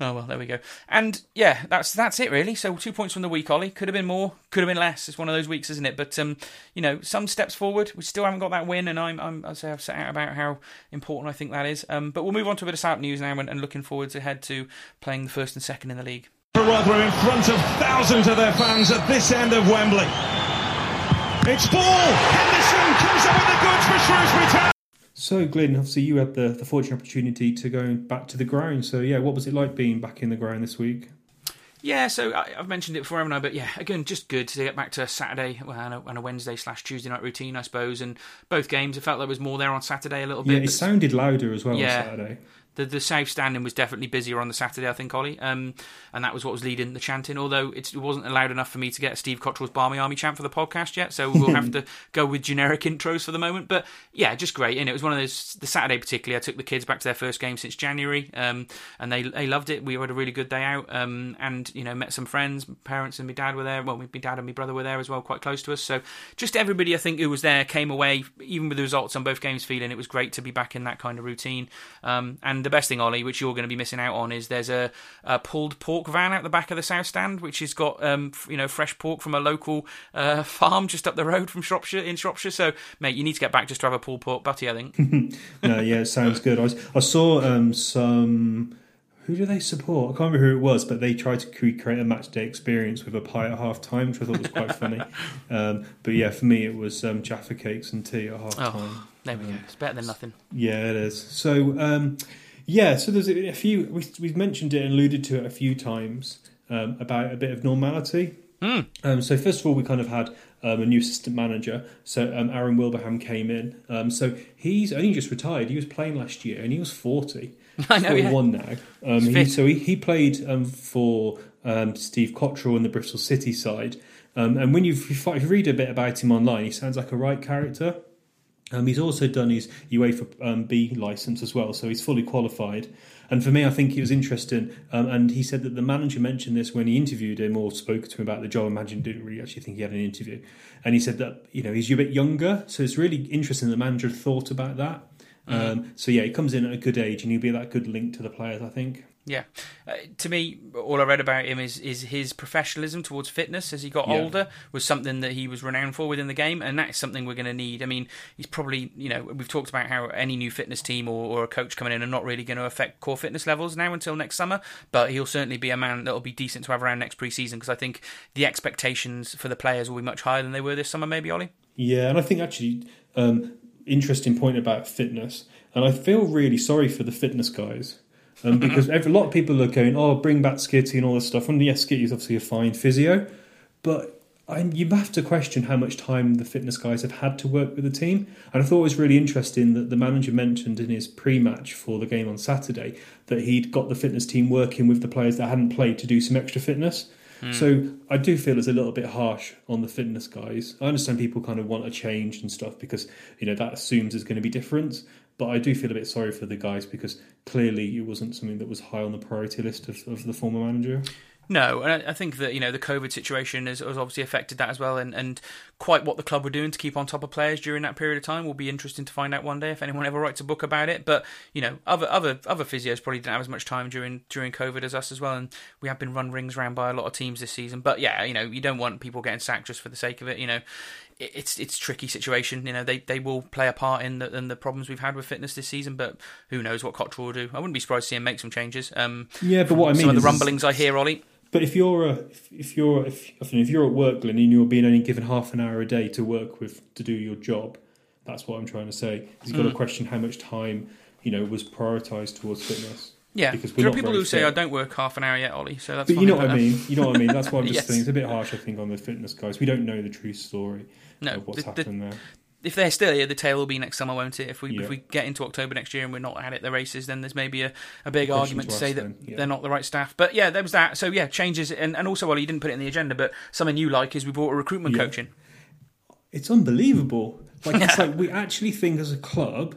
Oh, well, there we go. And, yeah, that's it, really. So 2 points from the week, Ollie. Could have been more, could have been less. It's one of those weeks, isn't it? But, some steps forward. We still haven't got that win, and I've set out about how important I think that is. But we'll move on to a bit of South news now and looking forward to head to playing the first and second in the league. Rotherham in front of thousands of their fans at this end of Wembley. It's ball! Henderson comes up with the goods for Shrewsbury Town! So, Glyn, obviously you had the fortunate opportunity to go back to the ground. So, yeah, what was it like being back in the ground this week? Yeah, so I've mentioned it before, haven't I? But, yeah, again, just good to get back to Saturday and a Wednesday/Tuesday night routine, I suppose. And both games, I felt like there was more there on Saturday a little bit. Yeah, it sounded louder as well on Saturday. The South standing was definitely busier on the Saturday, I think, Ollie, and that was what was leading the chanting, although it wasn't loud enough for me to get a Steve Cotterill's Barmy Army chant for the podcast yet, so we'll have to go with generic intros for the moment. But, yeah, just great, and it was one of those, the Saturday particularly, I took the kids back to their first game since January, and they loved it. We had a really good day out, and, met some friends. My parents and my dad were there, well, my dad and my brother were there as well, quite close to us, so just everybody, I think, who was there came away, even with the results on both games, feeling it was great to be back in that kind of routine, and the best thing, Ollie, which you're going to be missing out on, is there's a pulled pork van out the back of the South Stand, which has got fresh pork from a local farm just up the road from Shropshire. So, mate, you need to get back just to have a pulled pork butty, I think. No, yeah, it sounds good. I saw some. Who do they support? I can't remember who it was, but they tried to recreate a match day experience with a pie at half-time, which I thought was quite funny. But yeah, for me, it was Jaffa cakes and tea at half-time. Oh, there we go. It's better than nothing. Yeah, it is. So... So there's a few. We've mentioned it and alluded to it a few times about a bit of normality. So first of all, we kind of had a new assistant manager. So Aaron Wilbraham came in. So he's only just retired. He was playing last year, and he was 40. I know, 41 now. He played for Steve Cotterill in the Bristol City side. And when you read a bit about him online, he sounds like a right character. He's also done his UEFA B licence as well, so he's fully qualified. And for me, I think it was interesting. And he said that the manager mentioned this when he interviewed him or spoke to him about the job. I imagine didn't really actually think he had an interview. And he said that he's a bit younger, so it's really interesting that the manager thought about that. He comes in at a good age, and he'll be that good link to the players, I think. Yeah. To me, all I read about him is his professionalism towards fitness as he got older was something that he was renowned for within the game, and that is something we're going to need. I mean, he's probably, we've talked about how any new fitness team or a coach coming in are not really going to affect core fitness levels now until next summer, but he'll certainly be a man that'll be decent to have around next pre-season, because I think the expectations for the players will be much higher than they were this summer, maybe, Ollie? Yeah, and I think actually, interesting point about fitness, and I feel really sorry for the fitness guys. Because a lot of people are going, bring back Skitty and all this stuff. And yes, Skitty's obviously a fine physio, but you have to question how much time the fitness guys have had to work with the team. And I thought it was really interesting that the manager mentioned in his pre-match for the game on Saturday that he'd got the fitness team working with the players that hadn't played to do some extra fitness. So I do feel it's a little bit harsh on the fitness guys. I understand people kind of want a change and stuff because, that assumes there's going to be difference. But I do feel a bit sorry for the guys because clearly it wasn't something that was high on the priority list of the former manager. No, and I think that, the COVID situation has obviously affected that as well, and quite what the club were doing to keep on top of players during that period of time will be interesting to find out one day if anyone ever writes a book about it. But, other physios probably didn't have as much time during COVID as us as well, and we have been run rings round by a lot of teams this season. But, yeah, you don't want people getting sacked just for the sake of it, It's a tricky situation. They will play a part in the problems we've had with fitness this season, but who knows what Cotterill will do. I wouldn't be surprised to see him make some changes. But what I mean, some of the rumblings I hear, Ollie. But if you're at work, Glenn, and you're being only given half an hour a day to work with to do your job, that's what I'm trying to say. You've got to question how much time was prioritised towards fitness. Yeah, there are people who say I don't work half an hour yet, Ollie. So that's. But you know what I mean. That's why I'm just saying it's a bit harsh, I think, on the fitness guys. We don't know the true story of what's happened there. if they're still here, the tail will be next summer, won't it? If we get into October next year and we're not at it, the races, then there's maybe a big argument to say that they're not the right staff. But yeah, there was that. So yeah, changes. And also, well, you didn't put it in the agenda, but something you like is we brought a recruitment coach in. It's unbelievable. It's like we actually think as a club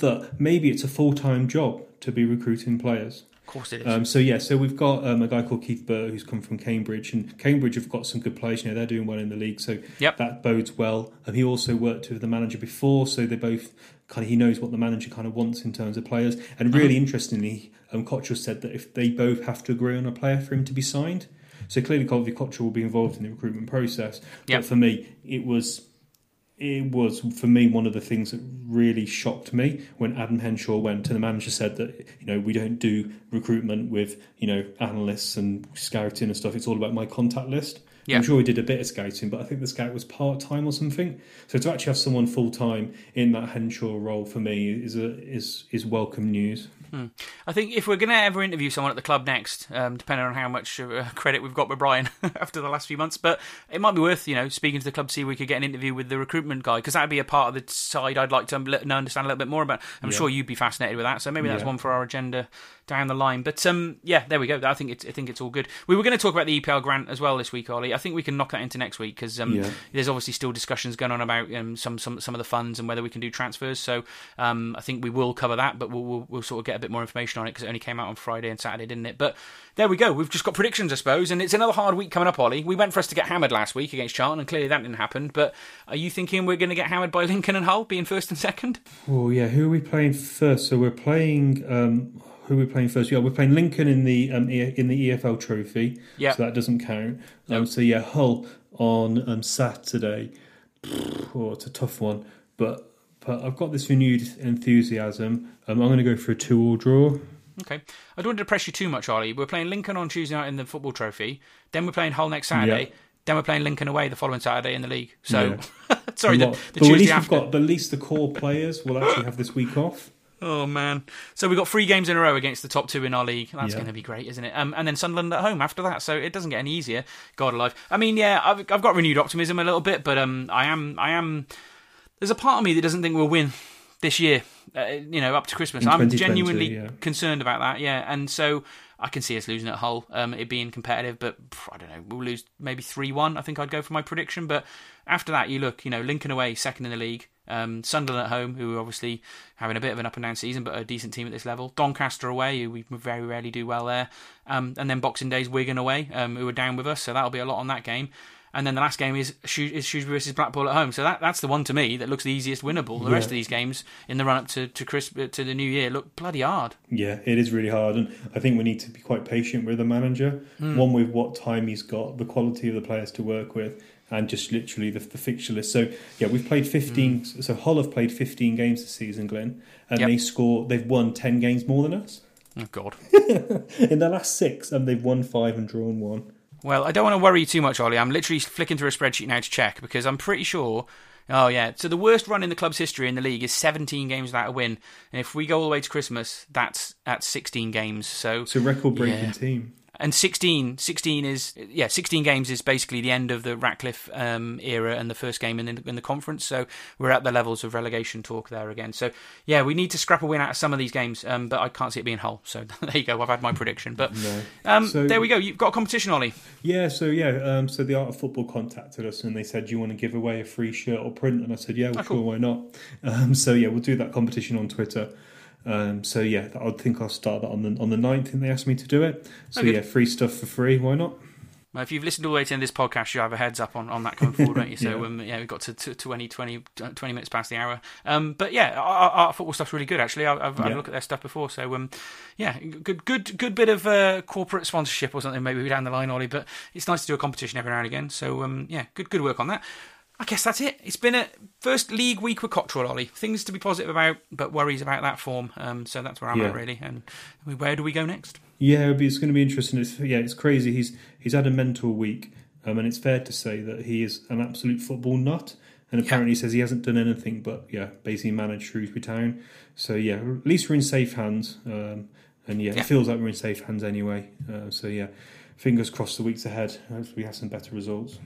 that maybe it's a full-time job to be recruiting players. Of course it is. So we've got a guy called Keith Burr who's come from Cambridge, and Cambridge have got some good players. You know, they're doing well in the league, so that bodes well. And he also worked with the manager before, so they both kind of, he knows what the manager kind of wants in terms of players. And really interestingly, Cotterill said that if they both have to agree on a player for him to be signed, so clearly Cotterill will be involved in the recruitment process. But for me, it was for me one of the things that really shocked me when Adam Henshaw went and the manager said that, you know, we don't do recruitment with, you know, analysts and scouting and stuff. It's all about my contact list. Yeah. I'm sure we did a bit of scouting, but I think the scout was part-time or something. So to actually have someone full-time in that Henshaw role for me is welcome news. I think if we're going to ever interview someone at the club next, depending on how much credit we've got with Brian after the last few months, but it might be worth, you know, speaking to the club to see if we could get an interview with the recruitment guy, because that would be a part of the side I'd like to understand a little bit more about. I'm sure you'd be fascinated with that, so maybe that's one for our agenda down the line. But there we go. I think it's all good. We were going to talk about the EPL grant as well this week, Ollie. I think we can knock that into next week, because there's obviously still discussions going on about some of the funds and whether we can do transfers. So I think we will cover that, but we'll sort of get a bit more information on it, because it only came out on Friday and Saturday, didn't it? But there we go. We've just got predictions, I suppose, and it's another hard week coming up, Ollie. We went for us to get hammered last week against Charlton, and clearly that didn't happen. But are you thinking we're going to get hammered by Lincoln and Hull being first and second? Oh yeah, who are we playing first? So we're playing. Who are we playing first? Yeah, we're playing Lincoln in the EFL Trophy, so that doesn't count. Hull on Saturday. Oh, it's a tough one, but I've got this renewed enthusiasm. I'm going to go for a 2-2 draw. Okay. I don't want to depress you too much, Ollie. We're playing Lincoln on Tuesday night in the football trophy. Then we're playing Hull next Saturday. Yeah. Then we're playing Lincoln away the following Saturday in the league. So, sorry, the Tuesday after. But at least the core players will actually have this week off. Oh, man. So we've got 3 games in a row against the top 2 in our league. That's going to be great, isn't it? And then Sunderland at home after that, so it doesn't get any easier. God alive. I mean, yeah, I've got renewed optimism a little bit, but I am. There's a part of me that doesn't think we'll win this year, up to Christmas. I'm genuinely concerned about that, and so I can see us losing at Hull, it being competitive, but I don't know, we'll lose maybe 3-1, I think I'd go for my prediction. But after that, Lincoln away, second in the league, Sunderland at home, who are obviously having a bit of an up and down season, but are a decent team at this level. Doncaster away, who we very rarely do well there, and then Boxing Day's Wigan away, who are down with us, so that'll be a lot on that game. And then the last game is Shrewsbury versus Blackpool at home. So that's the one to me that looks the easiest winnable. The rest of these games in the run-up to the new year look bloody hard. Yeah, it is really hard. And I think we need to be quite patient with the manager. One, with what time he's got, the quality of the players to work with, and just literally the fixture list. So, yeah, we've played 15. So Hull have played 15 games this season, Glenn. And they've won 10 games more than us. Oh, God. In their last 6, and they've won 5 and drawn 1. Well, I don't want to worry you too much, Ollie. I'm literally flicking through a spreadsheet now to check, because I'm pretty sure... Oh, yeah. So the worst run in the club's history in the league is 17 games without a win. And if we go all the way to Christmas, that's at 16 games. So it's a record-breaking team. And 16 games is basically the end of the Ratcliffe era and the first game in the conference. So we're at the levels of relegation talk there again. So, yeah, we need to scrap a win out of some of these games, but I can't see it being Hull. So there you go. I've had my prediction. But there we go. You've got a competition, Ollie. Yeah, so the Art of Football contacted us and they said, do you want to give away a free shirt or print? And I said, yeah, well, sure, why not? We'll do that competition on Twitter. I think I'll start that on the 9th, and they asked me to do it. So free stuff for free, why not? Well, if you've listened all the way to the end of this podcast, you have a heads up on that coming forward, don't you? So we've got to 20 minutes past the hour. But yeah, our football stuff's really good, actually. I've had a look at their stuff before. So good bit of corporate sponsorship or something maybe down the line, Ollie. But it's nice to do a competition every now and again. So good work on that. I guess that's it. It's been a first league week with Cotterill, Ollie. Things to be positive about, but worries about that form. So that's where I'm at, really. And where do we go next? Yeah, it's going to be interesting. It's crazy. He's had a mental week, and it's fair to say that he is an absolute football nut. And apparently he says he hasn't done anything but, basically managed Shrewsbury Town. So, at least we're in safe hands. It feels like we're in safe hands anyway. Fingers crossed the weeks ahead. Hopefully we have some better results.